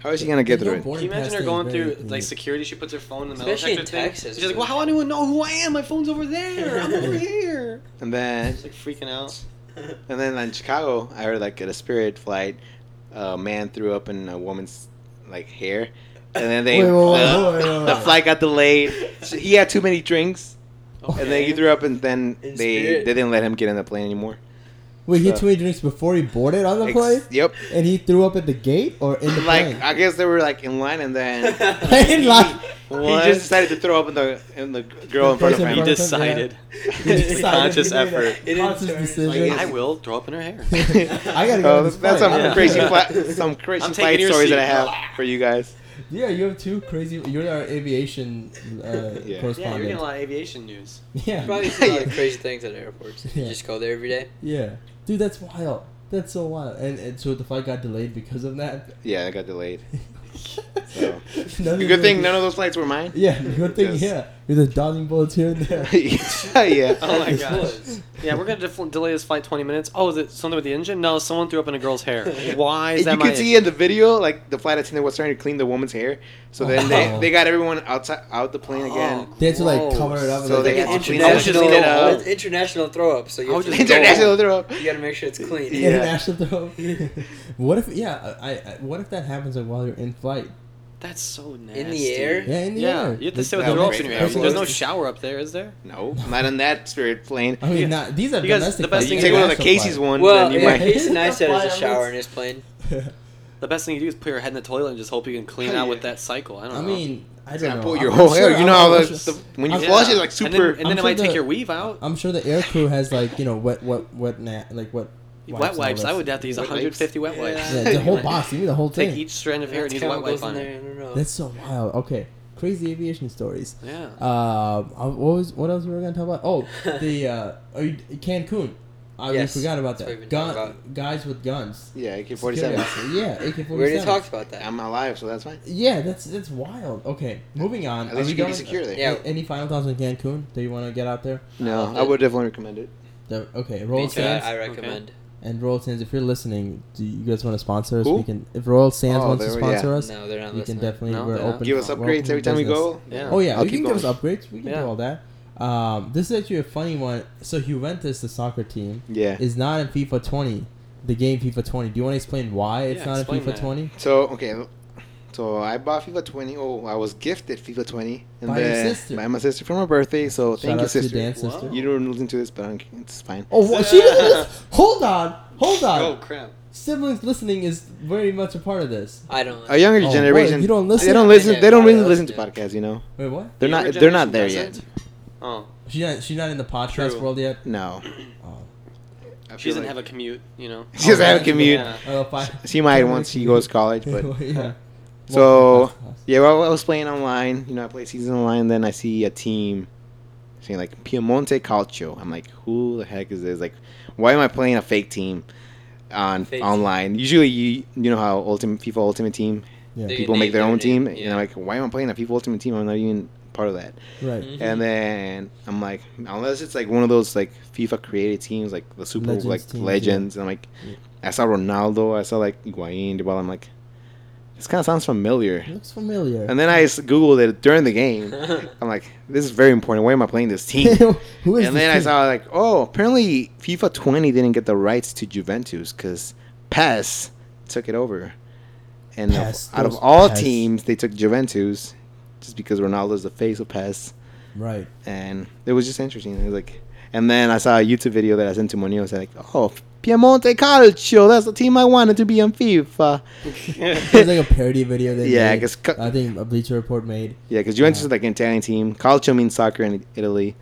How is he gonna get through it? Can you imagine her going through like security? She puts her phone in the middle. Especially in Texas. She's like, "Well, how do anyone know who I am? My phone's over there. I'm over here." And then she's like freaking out. And then in Chicago, I heard like at a Spirit flight, a man threw up in a woman's like hair, and then they the flight got delayed. So he had too many drinks, and then he threw up, and then they didn't let him get in the plane anymore. Wait, he had too many drinks before he boarded on the plane? Yep. And he threw up at the gate or in the plane? I guess they were like in line and then... in line? He just decided to throw up in the girl in front of him. He decided. Conscious effort. Conscious decision. Like, I will throw up in her hair. I gotta go to that's some, yeah. Some crazy flight stories that I have for you guys. Yeah, you have two crazy... You're our aviation correspondent. Yeah, you're getting a lot of aviation news. Yeah. You probably see a lot of crazy things at airports. Yeah. You just go there every day? Yeah. Dude, that's wild. That's so wild. And so the flight got delayed because of that? Yeah, it got delayed. So. Good thing none of those flights were mine. Yeah, good thing, yeah. You're just dodging bullets here and there. Yeah. Oh, my gosh. Yeah, we're going to delay this flight 20 minutes. Oh, is it something with the engine? No, someone threw up in a girl's hair. Why is that my engine? You can see in the video, like, the flight attendant was trying to clean the woman's hair. So then they got everyone out the plane again. They had to, like, cover it up. So they had to clean it up. International throw-up. So international throw-up. You got to make sure it's clean. Yeah. International throw-up. What if that happens, like, while you're in flight? That's so nasty. In the air? Yeah, in the air. You have to stay with the ropes in your hair. There's no shower up there, is there? No. Not on that Spirit plane. I mean, not, these are domestic. The best thing you take one of the Casey's one. Well, then you might. Casey and I said there's a shower in his plane. The best thing you do is put your head in the toilet and just hope you can clean out with that cycle. I don't know. I mean, I don't know. Pull your whole hair. You know how when you flush, it's like super. And then it might take your weave out. I'm sure the air crew has like, you know, what. Wet wipes. I would have to use 150 wet wipes. Yeah, the whole box. You need the whole thing. Take each strand of hair and use a wet wipe on it. That's so wild. Okay, crazy aviation stories. Yeah. What else were we gonna talk about? Oh, Cancun. We forgot about that. Guys with guns. Yeah, AK-47. Yeah, AK-47. We already talked about that. I'm alive, so that's fine. Yeah, that's wild. Okay, moving on. At least you can be secure there. Yeah. Any final thoughts on Cancun that you want to get out there? No, I would definitely recommend it. Okay, Royal Sands. I recommend. And Royal Sands, if you're listening, do you guys want to sponsor us? Cool. If Royal Sands wants to sponsor us, no, they're not we listening. Can definitely we're open. Give us upgrades every time we go. Yeah. Oh, yeah. I'll keep going. Give us upgrades. We can do all that. This is actually a funny one. So Juventus, the soccer team, is not in FIFA 20, the game FIFA 20. Do you want to explain why it's not in FIFA 20? So I bought FIFA 20. Oh, I was gifted FIFA 20. By your sister. By my sister for my birthday. So thank you, sister. Shout out to your sister. You don't listen to this, but it's fine. Oh, what? She didn't. Hold on. Oh, crap. Siblings listening is very much a part of this. I don't listen. A younger generation. What? You don't listen? They don't really listen to podcasts, you know? Wait, what? They're not there yet. Oh. She's not in the podcast world yet? No. Oh. She doesn't have a commute, you know? She doesn't have a commute. She might once she goes to college, but... Yeah. So, I was playing online. You know, I play season online. Then I see a team saying, like, Piemonte Calcio. I'm like, who the heck is this? Like, why am I playing a fake team online? Usually, you know how FIFA Ultimate Team, people make their own team. And I'm like, why am I playing a FIFA Ultimate Team? I'm not even part of that. Right. Mm-hmm. And then I'm like, unless it's, like, one of those, like, FIFA created teams, like, the Super Legends, Legends. Yeah. And I'm like, I saw Ronaldo. I saw, like, Higuaín. I'm like... This kind of sounds familiar. It looks familiar. And then I just Googled it during the game. I'm like, this is very important. Why am I playing this team? Who is and then team? I saw, like, apparently FIFA 20 didn't get the rights to Juventus because PES took it over. And out of all teams, they took Juventus just because Ronaldo's the face of PES. Right. And it was just interesting. It was like, and then I saw a YouTube video that I sent to Moniel. I was like, Piemonte Calcio, that's the team I wanted to be on FIFA. It's like a parody video that I think a Bleacher Report made. Yeah, because Juventus is like an Italian team. Calcio means soccer in Italy.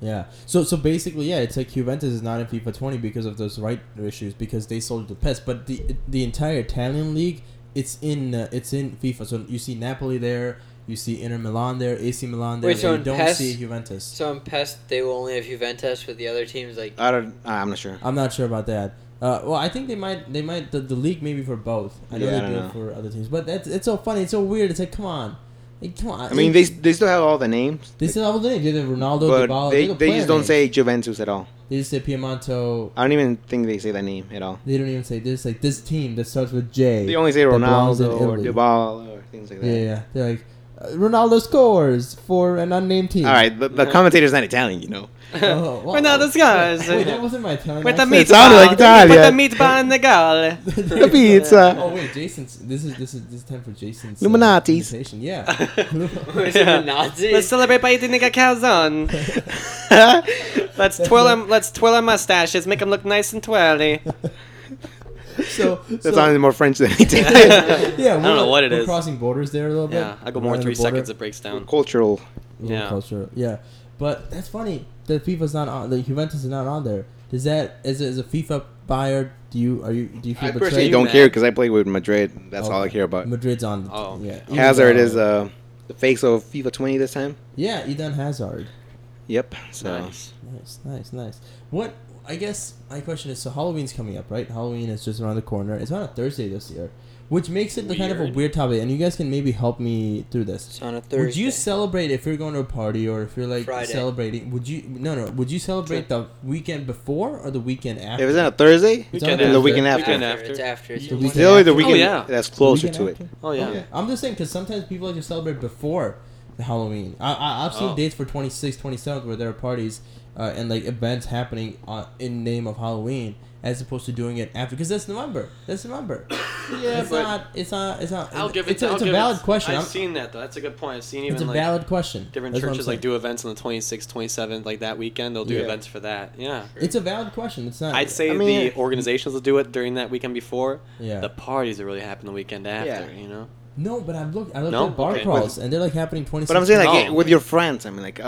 Yeah. So basically, it's like Juventus is not in FIFA 20 because of those right issues, because they sold it to PES. But the entire Italian league, it's in FIFA. So you see Napoli there. You see Inter Milan there, AC Milan there. Wait, so you don't see Juventus. So in PES, they will only have Juventus with the other teams. Like I'm not sure. I'm not sure about that. Well, I think they might the league maybe for both. I know they do it for other teams, but it's so funny. It's so weird. It's like, come on, Like, come on. I mean, they still have all the names. They still have all the names. They have Ronaldo, but Dybala. They just don't say Juventus at all. They just say Piemonte. I don't even think they say that name at all. They don't even say this. Like, this team that starts with J. They only say Ronaldo or Dybala or things like that. Yeah. They're like, Ronaldo scores for an unnamed team. All right. The commentator's not Italian, you know. Oh, wow. Ronaldo scores. Wait, that wasn't my Italian. With the meatball in the goal. The pizza. Oh, wait. Jason's. This is time for Jason's. Illuminati's. Yeah. Illuminati. Let's celebrate by eating a calzone. Let's twirl our mustaches. Make them look nice and twirly. So that sounds more French than Italian. Yeah, I don't know what it is. We're crossing borders there a little bit. Yeah, I go more than 3 seconds. It breaks down. Cultural. Yeah. Cultural. Yeah, but that's funny that FIFA's not on. The Juventus is not on there. Does that as a FIFA buyer? Do you feel betrayed? I personally don't care because I play with Madrid. That's all I care about. Madrid's on. Hazard is the face of FIFA 20 this time. Yeah, Eden Hazard. Yep. So. Nice. What? I guess my question is, so Halloween's coming up, right? Halloween is just around the corner. It's on a Thursday this year, which makes it kind of a weird topic, and you guys can maybe help me through this. It's on a Thursday. Would you celebrate if you're going to a party or if you're, like, Friday. Celebrating? Would you celebrate the weekend before or the weekend after? If it's on a Thursday, then the weekend after. It's only the weekend that's closer to it. Oh, yeah. I'm just saying because sometimes people like to celebrate before Halloween. I've seen dates for 26th, 27th where there are parties. And like events happening in name of Halloween, as opposed to doing it after, because that's November. Yeah, it's not. It's a valid question. I've seen that though. That's a good point. I've seen even. It's a valid question. Different churches like do events on the 26th, 27th, like that weekend. They'll do events for that. Yeah, sure. It's a valid question. It's not. I'd say the organizations will do it during that weekend before. Yeah. The parties that really happen the weekend after. Yeah. You know. No, but I looked at bar crawls and they're like happening 26th. But I'm saying like with your friends. I mean like.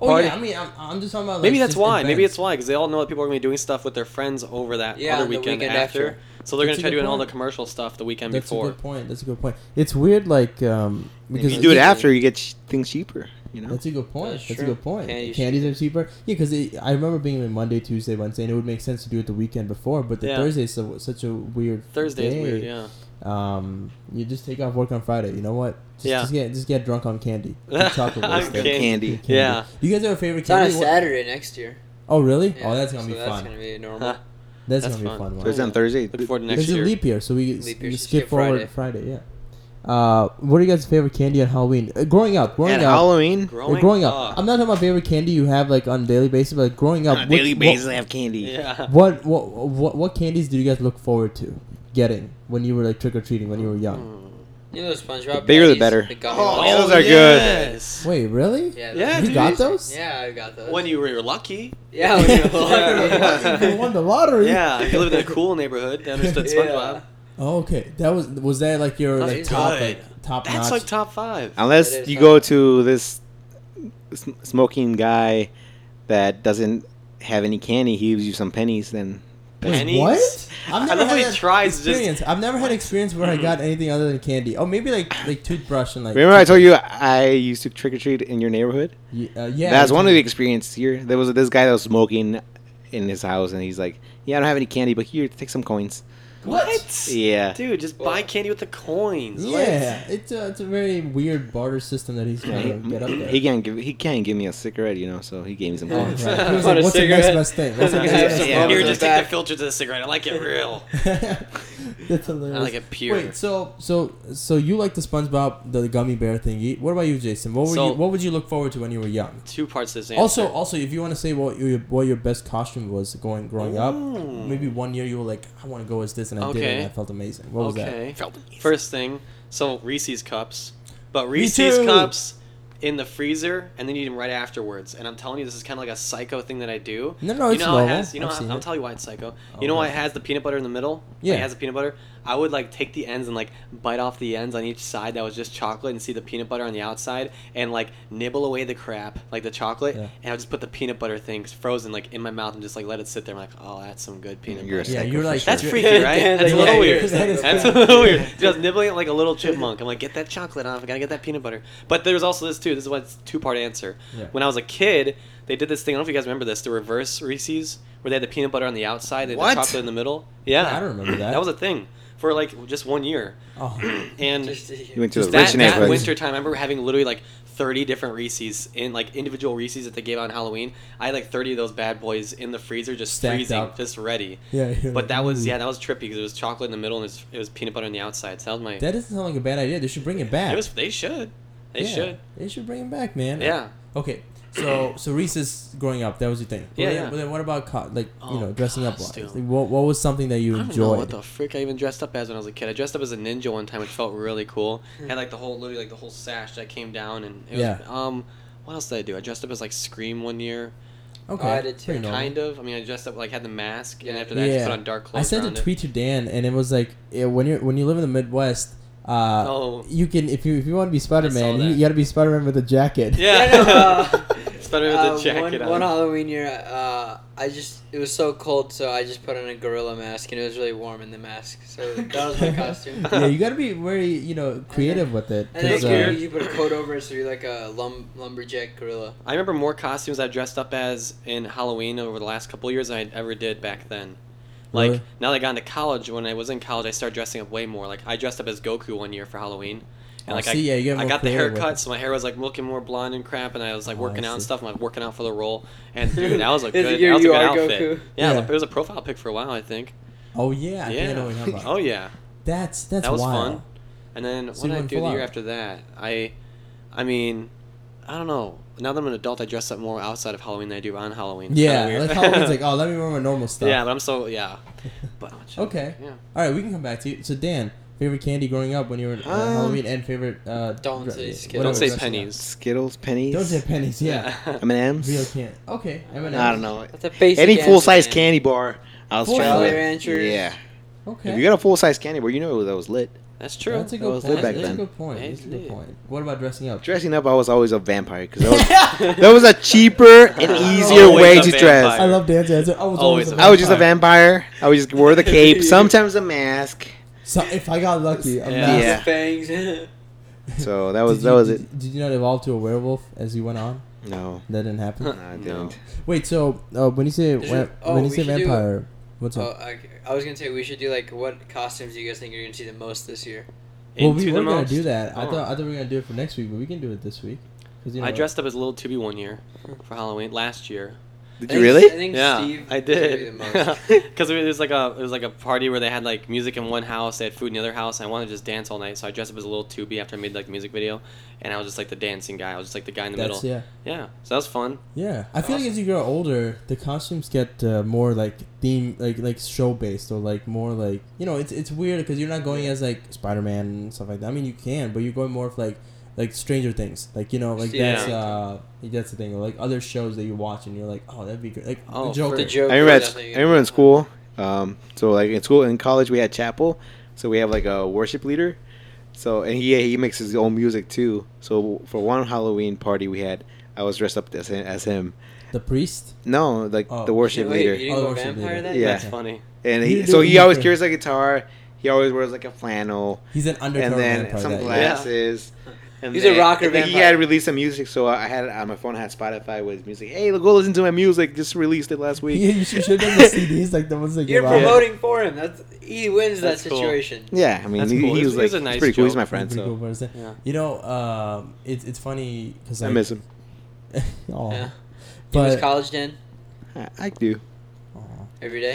Party. Yeah, I mean, I'm just talking about. Like, maybe that's why. Events. Maybe it's why because they all know that people are going to be doing stuff with their friends over that other weekend after. So they're going to try doing all the commercial stuff the weekend before. That's a good point. It's weird, like because if you do it after, you get things cheaper. You know, that's a good point. Candies are cheaper. Yeah, because I remember being in Monday, Tuesday, Wednesday, and it would make sense to do it the weekend before. But the Thursday is such a weird. Thursday is weird. Yeah. You just take off work on Friday. You know what? Just get drunk on candy. Chocolate candy. Yeah. Do you guys have a favorite candy? It's on a Saturday next year. Oh really? Yeah. Oh, that's gonna be fun. That's gonna be normal. That's gonna be fun. So it's on Thursday. Look forward to next year. It's a leap year, so we skip forward Friday. Yeah. What are you guys' favorite candy on Halloween? Growing up. I'm not talking about favorite candy you have like on a daily basis, but like growing up. On a daily basis, I have candy. Yeah. What candies do you guys look forward to getting when you were like trick or treating when you were young? You know, SpongeBob. The bigger the better. Those are good. Wait, really? Yeah. You got those? Yeah, I got those. When you were lucky. Yeah, when you were lucky. You won the lottery. Yeah, you lived in a cool neighborhood. They understood SpongeBob. Yeah. Oh, okay. Was that like your like, top notch? That's like top five. Unless you go to this smoking guy that doesn't have any candy, he gives you some pennies, then. Pennies? What? I've never had experience where I got anything other than candy. Oh, maybe like toothbrush and like. Remember I told you I used to trick or treat in your neighborhood? Yeah. That's one of the experiences here. There was this guy that was smoking in his house, and he's like, "Yeah, I don't have any candy, but here, take some coins." What? Yeah, dude, just buy candy with the coins. Yeah, it's a very weird barter system that he's trying to get up there. He can't give me a cigarette, you know, so he gave me some coins. Right. He was like, "What's the next best thing?" Here, just take the filter to the cigarette. I like it real. That's hilarious. I like it pure. Wait, so you like the SpongeBob, the gummy bear thingy? What about you, Jason? What would you look forward to when you were young? Two parts of this answer. Also, if you want to say what your best costume was growing up, maybe one year you were like, "I want to go as this." And I did it and I felt amazing. What was that? First thing, so Reese's cups. But Reese's cups in the freezer and then eat them right afterwards. And I'm telling you, this is kind of like a psycho thing that I do. No, it's normal. I'll tell you why it's psycho. You know why it has the peanut butter in the middle? Yeah. It has the peanut butter. I would like take the ends and like bite off the ends on each side that was just chocolate and see the peanut butter on the outside and like nibble away the crap, like the chocolate, and I would just put the peanut butter things frozen like in my mouth and just like let it sit there. I'm like, oh, that's some good peanut butter. Yeah, you're like, that's freaky, right? That's a little weird. That's a little weird. Dude, I was nibbling it like a little chipmunk. I'm like, get that chocolate off. I gotta get that peanut butter. But there's also this too. This is why it's a two-part answer. Yeah. When I was a kid, they did this thing. I don't know if you guys remember this. The reverse Reese's, where they had the peanut butter on the outside, they had the chocolate in the middle. Yeah, I don't remember that. That was a thing. for like just 1 year. Oh. And you went to just that winter time, I remember having literally like 30 different Reese's in like individual Reese's that they gave out on Halloween. I had like 30 of those bad boys in the freezer, just stacked freezing up, just ready. Yeah. But that was trippy because it was chocolate in the middle and it was peanut butter on the outside. So that was That doesn't sound like a bad idea. They should bring it back. They should bring it back, man. Yeah. Okay. So Reese's growing up, that was your thing. Yeah. But then what about dressing up? What was something that you enjoyed? I don't know what the frick I even dressed up as when I was a kid. I dressed up as a ninja one time, which felt really cool. I had the whole sash that came down, and it was. Yeah. What else did I do? I dressed up as like Scream 1 year. Okay. I did too. Kind of. I mean, I dressed up had the mask, and after that, I just put on dark clothes. I sent a tweet to Dan, and it was like, when you live in the Midwest. You can if you want to be Spider-Man, you got to be Spider-Man with a jacket. Yeah. Spider-Man with a jacket. One Halloween year, it was so cold, so I just put on a gorilla mask, and it was really warm in the mask, so that was my costume. Yeah, you got to be very creative with it. And it's weird. You put a coat over it, so you're like a lumberjack gorilla. I remember more costumes I've dressed up as in Halloween over the last couple of years than I ever did back then. Like, really? Now that I got into college, when I was in college, I started dressing up way more. Like, I dressed up as Goku 1 year for Halloween. And I got the haircut, so my hair was, like, looking more blonde and crap, and I was, like, working out and stuff, and I was working out for the role. And, dude, that was a good outfit. Goku. Yeah, it was a profile pic for a while, I think. Oh, yeah. I think I know what you're talking about. Oh, yeah. That's wild. That was fun. And then what did I do the year after that? I mean, I don't know. Now that I'm an adult, I dress up more outside of Halloween than I do on Halloween. Yeah, like Halloween's like, let me wear my normal stuff. Yeah, but I'm so, yeah. But okay. Yeah. All right, we can come back to you. So, Dan, favorite candy growing up when you were on Halloween and favorite... don't say Skittles. Don't say pennies. Skittles, pennies. Don't say pennies, yeah. M&M's? Real candy. Okay, M&M's. I don't know. That's a basic any full-size candy bar, I'll try it. Yeah. Okay. If you got a full-size candy bar, you know that was lit. That's true. That's a good point. That's a good point. What about dressing up? Dressing up, I was always a vampire because that was a cheaper and easier way to dress. I love Dan's answer. I was always a vampire. I was just a vampire. I would just wear the cape, sometimes a mask. So if I got lucky, a mask. Yeah. So that was it. Did you not evolve to a werewolf as you went on? No, that didn't happen. No, I didn't. Wait, so when you say vampire, what's up? I was going to say we should do, what costumes do you guys think you're going to see the most this year? Well, we were going to do that. I thought we were going to do it for next week, but we can do it this week. I dressed up as Little Tubby 1 year for Halloween last year. Did you really? I think Steve I did. Because it was like a party where they had, music in one house, they had food in the other house, and I wanted to just dance all night, so I dressed up as a Little Tubby after I made, the music video, and I was just, the dancing guy. I was just, the guy in the middle. Yeah. Yeah. So that was fun. Yeah. I feel like as you grow older, the costumes get more, theme, like show-based, or, more, it's weird because you're not going as, Spider-Man and stuff like that. I mean, you can, but you're going more of, Stranger Things, that's the thing. Or other shows that you watch, and you're like, oh, that'd be great. The Joker. I remember in school. In school, in college, we had chapel, so we have a worship leader. So and he makes his own music too. So for one Halloween party we had, I was dressed up as him. The priest? No, the worship leader. You didn't go vampire leader. That? Yeah. That's funny. And he always carries a guitar. He always wears a flannel. He's an undercover vampire. And then some glasses. Yeah. And he's a rocker vampire. He had released some music, so I had on my phone. I had Spotify with music. Hey, go listen to my music. Just released it last week. You should have done the CDs the ones that you're promoting for him. He wins that situation. Cool. Yeah, I mean, he was a nice pretty joke. Cool. He's my friend. Cool. Yeah. It's funny because I miss him. Oh, yeah. You miss college, Dan? I do. Aww. Every day,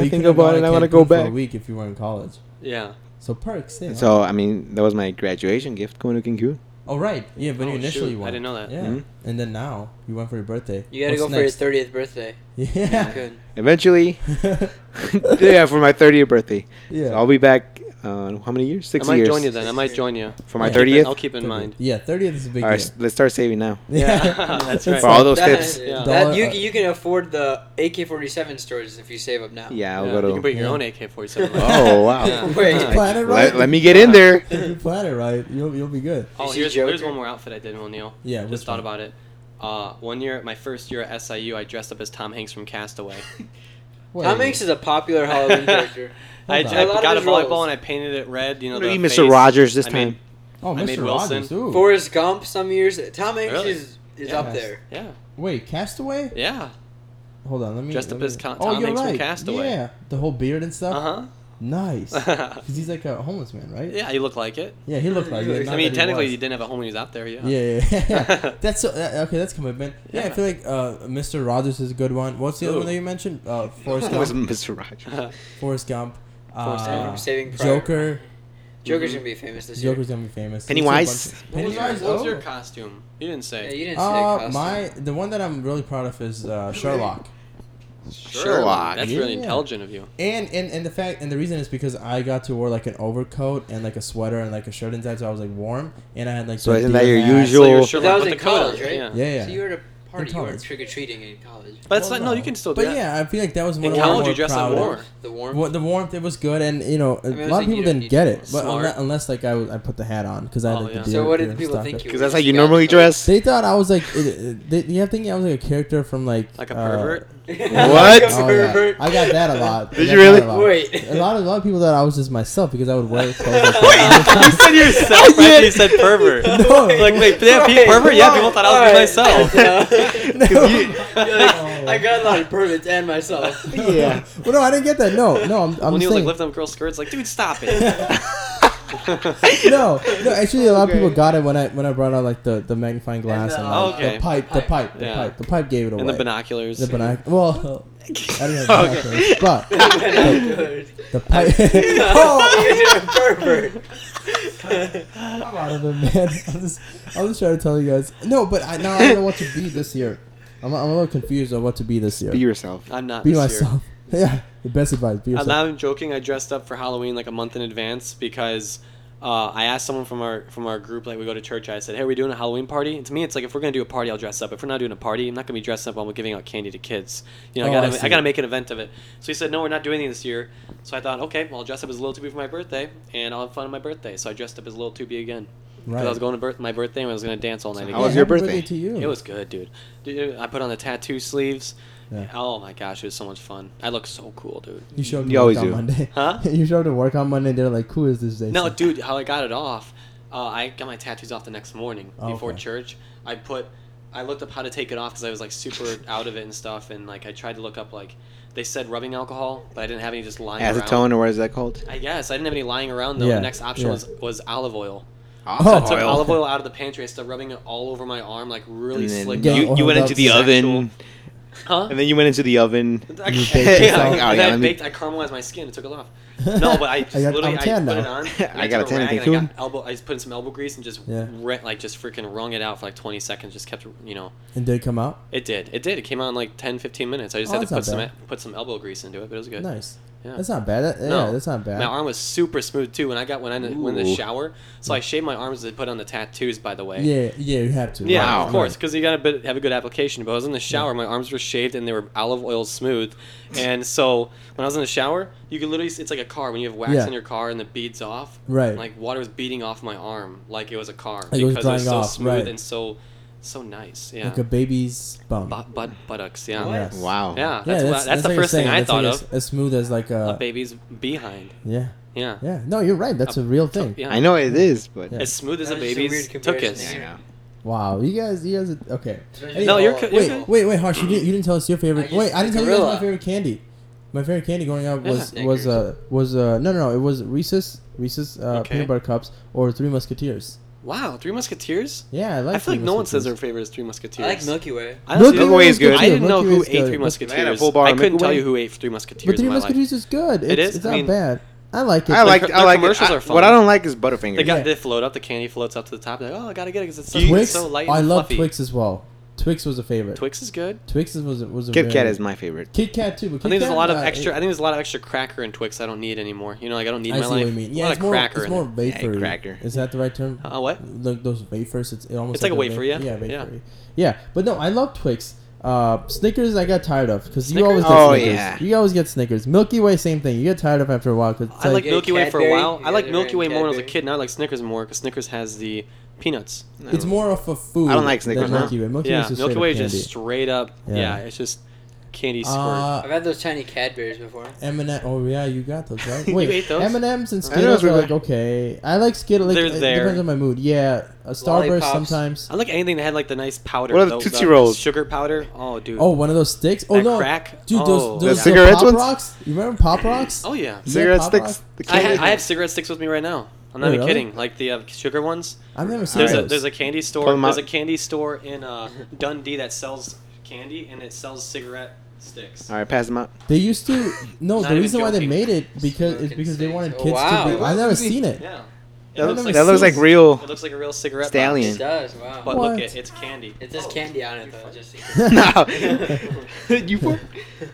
I think about it. I want to go back for a week if you were in college. Yeah. So perks. Yeah. So I mean, that was my graduation gift going to Cancun. Oh right, yeah, but initially won. I didn't know that. Yeah, mm-hmm. And then now you went for your birthday. You got to go next? For your 30th birthday. Yeah. Eventually. Yeah, for my 30th birthday. Yeah. So I'll be back. How many years? 6 years. I might join you for my 30th. I'll keep in mind. Yeah, 30th is a big. All right, let's start saving now. Yeah, that's right. For all those tips, you can afford the AK-47 stores if you save up now. Yeah, you can put your own AK-47. Oh wow! Yeah. Wait, plan it right. Let me get in there. If you plan it right, you'll be good. Oh, here's one more outfit I did, Moniel. Yeah, just thought about it. 1 year, my first year at SIU, I dressed up as Tom Hanks from Castaway. Tom Hanks is a popular Halloween character. I got a volleyball roles. And I painted it red. Mr. Rogers this time. I made Mr. Rogers. Ooh. Forrest Gump. Some years. Tom Hanks is up there. Yeah. Wait, Castaway. Yeah. Hold on. Let me. Just up as Tom Hanks from Castaway. Yeah. The whole beard and stuff. Uh huh. Nice. Because he's like a homeless man, right? Yeah, he looked like it. Yeah, he looked like it. I mean, technically, he didn't have a home when he was out there, yeah. Yeah. That's so, okay, that's commitment. Yeah, I feel like Mr. Rogers is a good one. What's the other one that you mentioned? Forrest Gump. It wasn't Mr. Rogers. Forrest Gump. Saving Private. Joker. Joker's gonna be famous this year. Joker's gonna be famous. Pennywise. What was your costume? You didn't say. Yeah, you didn't say costume. The one that I'm really proud of is Sherlock. Sherlock. That's really intelligent of you. And the fact and the reason is because I got to wear like an overcoat and like a sweater and like a shirt inside, so I was like warm and I had like. So isn't that your usual? So that was in college, right? Yeah. So you were at a party. You were trick or treating in college. But that's not. No, you can still do that. But yeah, I feel like that was one of the more proud. In college, you dressed up warm. The warmth, it was good, and you know, a lot of people didn't get it, but unless like I put the hat on because I had like the beard. So what did people think? Because that's how you normally dress. They thought I was like, yeah, thinking I was like a character from like a pervert. What? I got that a lot. Did you really? Wait. A lot of people thought I was just myself because I would wear clothes. Wait, you said yourself. Right? You said pervert. No. Like wait, pervert. Yeah, people thought I was myself. No. I got a lot of perverts and myself. Yeah. Well, no, I didn't get that. No, I'm saying. When you like lift up girls' skirts, like, dude, stop it. No, actually, a lot of people got it when I brought out like the magnifying glass and like, the pipe gave it away. And the binoculars. Well, I didn't have binoculars, but the pipe. Oh, you're a pervert. I'm out of it, man. I'm just trying to tell you guys. No, but I don't know what to be this year. I'm a little confused on what to be this year. Be yourself. I'm not. Be this myself. Year. Yeah, the best advice. Be yourself. I'm not joking. I dressed up for Halloween like a month in advance because I asked someone from our group, like we go to church. I said, "Hey, are we doing a Halloween party?" And to me, it's like if we're gonna do a party, I'll dress up. If we're not doing a party, I'm not gonna be dressed up while we're giving out candy to kids. You know, I gotta make an event of it. So he said, "No, we're not doing anything this year." So I thought, okay, well, I'll dress up as Lil Tubby for my birthday, and I'll have fun on my birthday. So I dressed up as Lil Tubby again. Right. Because I was going to my birthday, and I was gonna dance all night. How was your birthday to you? It was good, dude. I put on the tattoo sleeves. Yeah. Oh my gosh, it was so much fun. I look so cool, dude. You showed me work on Monday. Huh? You showed to work on Monday, they're like, who is this day? No, dude, how I got it off, I got my tattoos off the next morning before church. I looked up how to take it off because I was like super out of it and stuff, and like I tried to look up like they said rubbing alcohol, but I didn't have any just lying around. Acetone, or what is that called? I guess. I didn't have any lying around though. Yeah. The next option was olive oil. So I took olive oil out of the pantry. I started rubbing it all over my arm, like really slick. You went into the oven. Huh? And then you went into the oven. And you I caramelized my skin. It took it off. No, but I just put it on. I got a tan. I just put in some elbow grease and just freaking wrung it out for like 20 seconds. Just kept, you know. And did it come out? It did. It came out in like 10, 15 minutes. I just had to put some elbow grease into it, but it was good. Nice. Yeah. That's not bad. That's not bad. My arm was super smooth too when I went in the shower. So I shaved my arms to put on the tattoos. By the way, yeah, you have to. Yeah, wow. Of course, because you gotta have a good application. But I was in the shower. My arms were shaved and they were olive oil smooth. And so when I was in the shower, you could literally, it's like a car when you have wax on your car and the beads off. Right. And like water was beating off my arm like it was a car because it was so smooth and so nice, yeah. Like a baby's bum. Buttocks, yeah. Yes. Wow. Yeah, that's the first thing I thought of. As smooth as like a baby's behind. Yeah. Yeah. Yeah. No, you're right. That's a real thing. I know it is, but as smooth as a baby's tuchus. Yeah, I know. Wow, you guys. Okay. No, you're wait, Harsh. You didn't tell us your favorite. Wait, I didn't tell you guys my favorite candy. My favorite candy growing up was no, it was Reese's peanut butter cups or Three Musketeers. Wow, Three Musketeers? Yeah, I like I feel like no one says their favorite is Three Musketeers. I like Milky Way. Milky Way is good. I didn't know who ate Three Musketeers. I couldn't tell you who ate Three Musketeers. But Three Musketeers is good. It's not bad. I like it. I like commercials are fun. What I don't like is Butterfingers. They float up. The candy floats up to the top. Like, oh, I gotta get it because it's so light and fluffy. I love Twix as well. Twix was a favorite. Twix is good. Twix was a Kit Kat is my favorite. Kit Kat too. But I think there's a lot of extra cracker in Twix I don't need anymore. You know, like I don't need in my life. I see what you mean. Yeah, it's more wafer. Yeah, cracker. Is that the right term? What? Like those wafers. It's like a wafer, yeah. Yeah, wafer. Yeah, but no, I love Twix. Snickers I got tired of because you always get Snickers. Yeah. You always get Snickers. Milky Way, same thing. You get tired of after a while. Cause I like Milky Way for a while. I like Milky Way more when I was a kid. Now I like Snickers more because Snickers has the peanuts. It's more of a food. I don't like Snickers. Milky Way is just straight up. Yeah, it's just. candy squirt. I've had those tiny Cadbury's before. M&M. Oh yeah, you got those, right? Wait, you ate those? M&M's and Skittles are like okay. I like Skittles. They're like, there. It depends on my mood. Yeah, a Starburst sometimes. I like anything that had like the nice powder. What are the Tootsie Rolls? Sugar powder. Oh dude. Oh, one of those sticks. Oh that no, crack. Dude, those the cigarette ones. Rocks? You remember Pop Rocks? Oh yeah, cigarette sticks. I have cigarette sticks with me right now. I'm not even kidding. Like the sugar ones. I've never seen those. There's a candy store. There's a candy store in Dundee that sells candy and it sells cigarette sticks. All right, pass them up. They used to. No, the reason why they made it because they wanted kids to. Wow, I've never seen it. Yeah. That looks like real. It looks like a real cigarette stallion. Box. It does. Wow. But look, it's candy. It says candy on it though. Just no.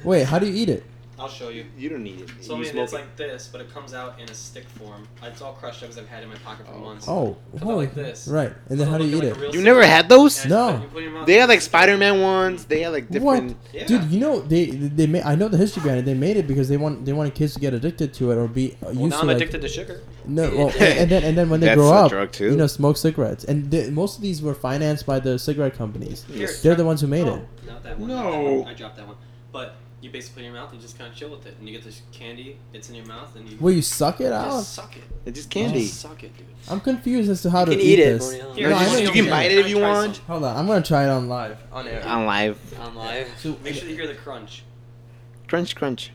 Wait, how do you eat it? I'll show you. You don't need it. So I mean, it's like this, but it comes out in a stick form. It's all crushed up because I've had it in my pocket for months. Oh, comes like this. Right. And then how do you eat it? You never had those? No. They had like Spider-Man ones. They had like different. What? Yeah. Dude, you know they made. I know the history behind it. They made it because they wanted kids to get addicted to it or be used to. Well, now I'm addicted to sugar. No. Well, and then when they grow up, you know, smoke cigarettes. And most of these were financed by the cigarette companies. They're the ones who made it. Not that one. No. I dropped that one. But. You basically put it in your mouth and just kind of chill with it. And you get this candy, it's in your mouth, and you... Well, you suck it out? Just suck it. It's just candy. Just suck it, dude. I'm confused as to how to eat this. Here, no, you can bite it if you want. Some. Hold on, I'm going to try it on live. On air. On live. On live. So make sure you hear the crunch. Crunch, crunch.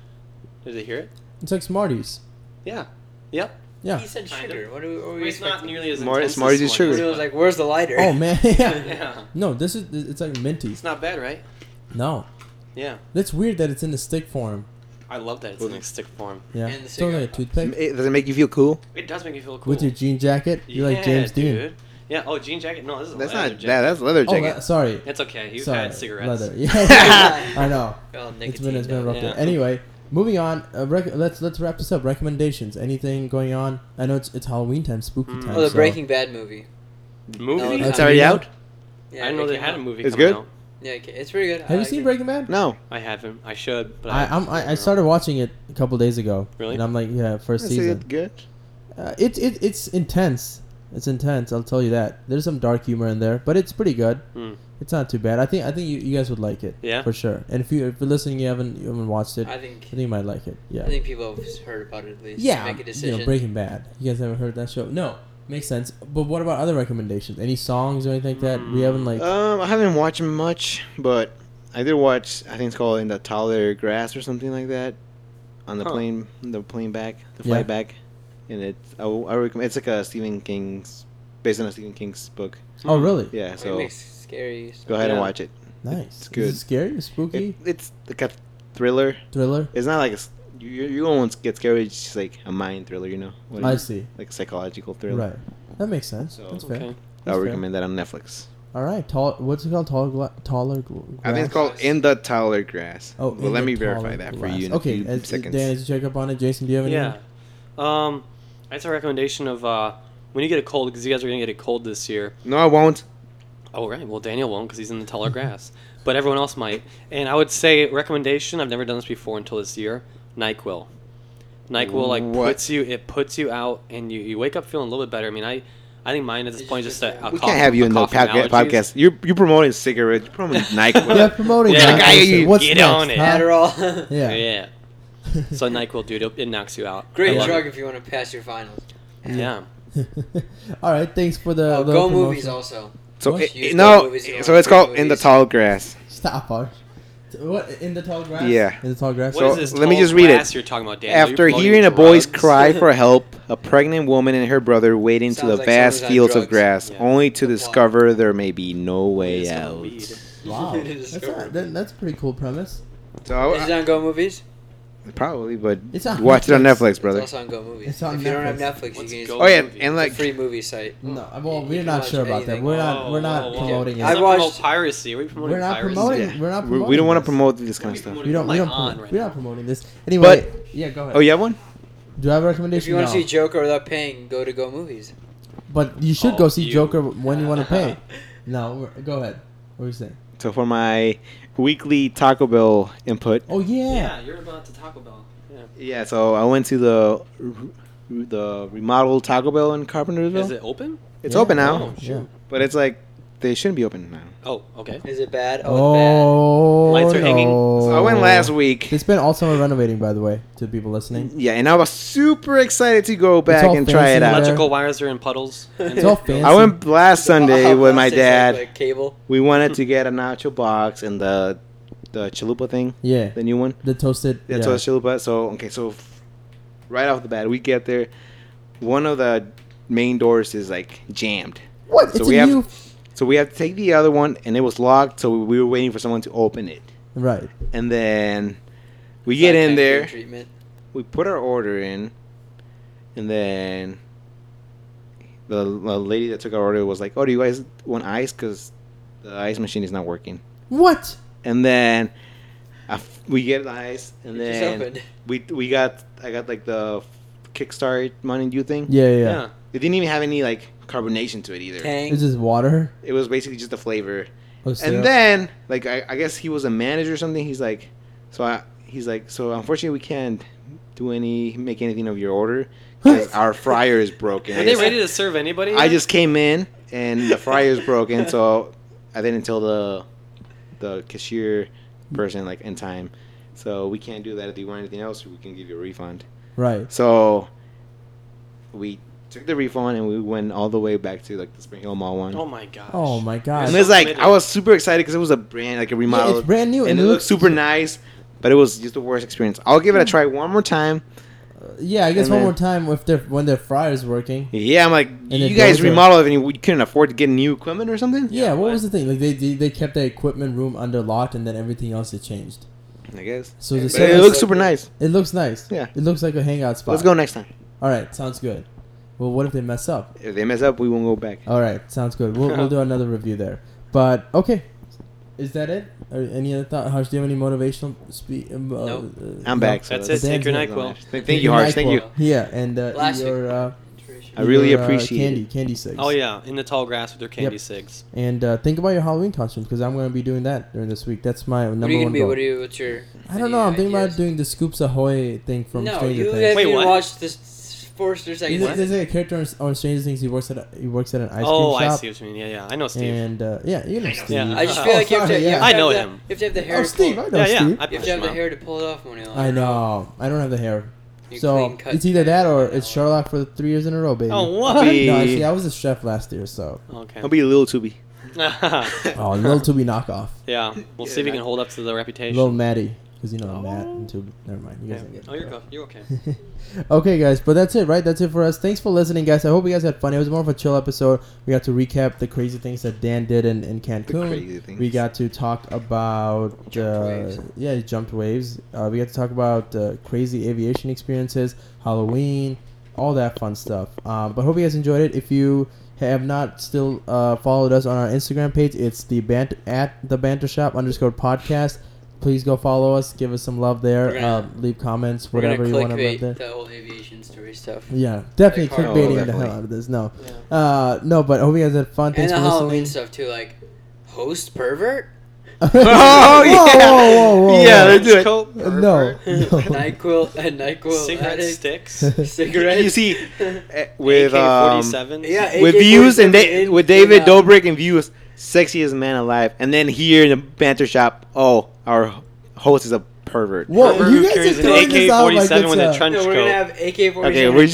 Did they hear it? It's like Smarties. Yeah. Yep. Yeah. He said sugar. What are we expecting? It's not nearly as intense as Smarties is sugar. It was like, where's the lighter? Oh, man. Yeah. No, this is... It's like minty. It's not bad, right? No. Yeah. That's weird that it's in the stick form. I love that it's in the stick form. Yeah. And the cigarette. It's totally a toothpick. Does it make you feel cool? It does make you feel cool. With your jean jacket? You're like James Dean. Yeah. Oh, jean jacket? No, this is that's leather not, jacket. That's leather jacket. Oh, sorry. It's okay. You've had cigarettes. Leather. Yeah. I know. It's been rough. Yeah. Anyway, moving on. Let's wrap this up. Recommendations. Anything going on? I know it's Halloween time, spooky time. Oh, the Breaking Bad movie. Movie? That's already out? Yeah. I didn't know they had a movie coming out. It's good? Yeah, it's pretty good. Have you seen Breaking Bad? No, I haven't. I should. But I started watching it a couple days ago. Really? And I'm like, yeah, first season. Is it good? It's intense. It's intense. I'll tell you that. There's some dark humor in there, but it's pretty good. Mm. It's not too bad. I think you guys would like it. Yeah. For sure. And if you're listening, you haven't watched it. I think you might like it. Yeah. I think people have heard about it at least. Yeah. Make a decision. You know, Breaking Bad. You guys haven't heard that show? No. Makes sense. But what about other recommendations? Any songs or anything like that? We haven't like... I haven't watched much, but I did watch, I think it's called In the Tall Grass or something like that. On the plane, flight back. And I recommend, it's like a Stephen King's, based on a Stephen King's book. Oh, really? Yeah, so... It makes scary. Go ahead and watch it. Nice. It's good. Is it scary or spooky? It's like a thriller. Thriller? It's not like a... You don't want to get scared. It's just like a mind thriller, you know? I see. Like a psychological thriller. Right. That makes sense. So, that's fair. I would recommend that on Netflix. All right. What's it called? Taller Grass? I think it's called In the Taller Grass. Oh, well, let me verify that for you in a few seconds. Dan, did you check up on it? Jason, do you have any? Yeah. That's a recommendation of when you get a cold, because you guys are going to get a cold this year. No, I won't. Oh, right. Well, Daniel won't because he's in the taller grass. But everyone else might. And I would say recommendation, I've never done this before until this year. Nyquil. Nyquil puts you out and you wake up feeling a little bit better. I mean, I think mine at this point is just a we can't have you in the podcast. You're promoting cigarettes. You're promoting Nyquil. Yeah, promoting Nyquil. What's get next, on it. Adderall. Yeah. So Nyquil, dude, it knocks you out. Great drug if you want to pass your finals. Yeah. All right, thanks for the Go Movies also. So it's called In the Tall Grass. Stop, Arch. What, In the Tall Grass? Yeah. In the Tall Grass. So let me just read it. You're talking about, Dan? After hearing a boy's cry for help, a pregnant woman and her brother wade into the vast fields of grass, only to discover there may be no way out. Wow. That's a pretty cool premise. So, is it on Go Movies? Probably, but watch it on Netflix, brother. It's also on Go Movies. It's on if Netflix. You don't have Netflix, you can use Go Movies. And like, it's a free movie site. No, well, we're not sure about that. We're not promoting it. I watched piracy. We're not promoting. We don't want to promote this kind of stuff. We're not promoting this. Anyway, go ahead. Oh, you have one? Do I have a recommendation? If you want to see Joker without paying, go to Go Movies. But you should go see Joker when you want to pay. No, go ahead. What are you saying? So for my weekly Taco Bell input. Oh yeah. Yeah, you're about to Taco Bell. Yeah. Yeah. So I went to the remodeled Taco Bell in Carpentersville. Is it open? It's open now. Oh, sure. But it's like They shouldn't be open now. Oh, okay. Is it bad? Oh, it's bad. Lights are hanging. So I went last week. It's been all summer renovating, by the way, to people listening. Yeah, and I was super excited to go back and try it out. Electrical wires are in puddles. It's all fancy. I went last Sunday with my dad. Like cable. We wanted to get a nacho box and the chalupa thing. Yeah. The new one. The toasted. The toasted chalupa. So, okay, so right off the bat, we get there. One of the main doors is, like, jammed. What? So we have to take the other one, and it was locked, so we were waiting for someone to open it. Right. And then we get in there. Treatment. We put our order in, and then the lady that took our order was like, oh, do you guys want ice? Because the ice machine is not working. What? And then we get the ice, and then I got, like, the Kickstart Mountain Dew thing. Yeah. It didn't even have any, like, carbonation to it either. It was just water. It was basically just the flavor. Oh, so. And then, like, I guess he was a manager or something. He's like, so unfortunately we can't make anything of your order because our fryer is broken. Are they ready to serve anybody? I just came in and the fryer is broken, so I didn't tell the cashier person, like, in time. So we can't do that. If you want anything else, we can give you a refund. Right. So we took the refund and we went all the way back to, like, the Spring Hill Mall one. Oh my gosh. And it's like, I was super excited because it was a brand, like, a remodel. Yeah, it's brand new. And it looked super nice, but it was just the worst experience. I'll give it a try one more time. Yeah, I guess and one more time when their fryer's working. Yeah, I'm like, you guys remodeled it and you couldn't afford to get new equipment or something? Yeah, what was the thing? Like, they kept the equipment room under lock and then everything else had changed. I guess. So the service, it looks super nice. It looks nice. Yeah. It looks like a hangout spot. Let's go next time. All right. Sounds good. Well, what if they mess up? If they mess up, we won't go back. All right. Sounds good. We'll do another review there. But, okay. Is that it? Or any other thought? Harsh, do you have any motivational speech? Nope. I'm back. So that's it. Take your Nyquil. Thank you, Harsh. Thank you. Yeah. And I really appreciate candy cigs. Oh, yeah. In the Tall Grass with their candy cigs. And think about your Halloween costumes because I'm going to be doing that during this week. That's my number one goal. What's your I don't know. I'm thinking about doing the Scoops Ahoy thing from Stranger Things. Wait, watched this Forrester segment. There's like a character on Stranger Things. He works at an ice cream shop. Oh, I see what you mean. Yeah. I know Steve. And you know Steve. Yeah. I just feel like you have to. I know him. You have to have the hair. Oh, Steve. I know Steve. You have to have the hair to pull it off, Moniel. I know. I don't have the hair. So it's either that or it's Sherlock for 3 years in a row, baby. Oh, what? No, actually, I was a chef last year, so. Okay. I'll be a Little Tubby. Oh, Little Tubby knockoff. Yeah, we'll see if he can hold up to the reputation. Little Maddie, because you know Matt and Tubby. Never mind. You guys didn't get it. Oh, you're okay. Okay, guys, but that's it, right? That's it for us. Thanks for listening, guys. I hope you guys had fun. It was more of a chill episode. We got to recap the crazy things that Dan did in Cancun. The crazy things. We got to talk about jumped waves. We got to talk about crazy aviation experiences, Halloween, all that fun stuff. But hope you guys enjoyed it. If you have not still followed us on our Instagram page, it's the Banter Shop _podcast. Please go follow us. Give us some love there. Leave comments, whatever you want to leave there. The whole aviation story stuff. Yeah, definitely clickbaiting the hell out of this. No, yeah. No, but I hope you guys had fun. Thanks for listening. Halloween stuff too, like host pervert. Oh yeah, whoa. Yeah, they do it. No. Nyquil cigarette sticks. Cigarette. You see, with AK-47. Yeah, with views and with David Dobrik and views. Sexiest man alive, and then here in the Banter Shop, our host is a pervert. Whoa, you guys carries an AK-47 with a trench coat. We're gonna have AK-47. Okay, we're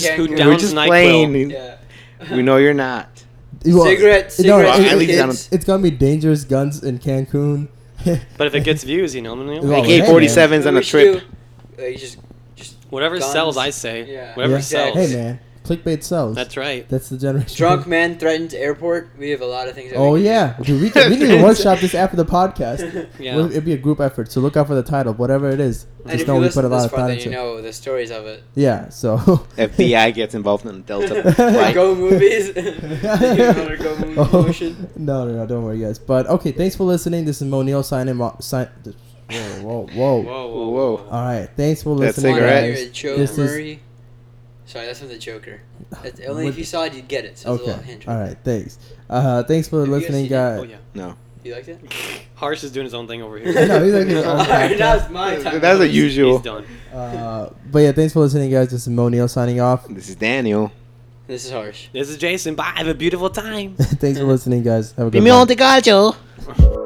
just playing. Yeah. We know you're not. It's gonna be dangerous guns in Cancun. But if it gets views, you know, AK-47s on a trip. Just whatever guns. Sells, I say. Yeah. Whatever sells. Hey man. Clickbait sells. That's right. That's the generation. Drunk man threatens airport. We have a lot of things. Dude, we need to workshop this after the podcast. Yeah. It'd be a group effort. So look out for the title, whatever it is. Just know we put a lot of thought into it. You know the stories of it. Yeah. So FBI gets involved in Delta. Right. Go movies. Go movie promotion. No, don't worry, guys. But okay, thanks for listening. This is Moniel signing off. Whoa. All right, thanks for listening. That's cigarettes. This Sorry, that's from the Joker. That's only if you saw it, you'd get it. So it's a little hint. All right, thanks. Thanks for listening, guys. Oh, yeah. No. You liked it? Harsh is doing his own thing over here. No, he's like his own thing. That's my time. That's the usual. He's done. But yeah, thanks for listening, guys. This is Moniel signing off. This is Daniel. This is harsh. This is Jason. Bye. Have a beautiful time. Thanks for listening, guys. Have a good night.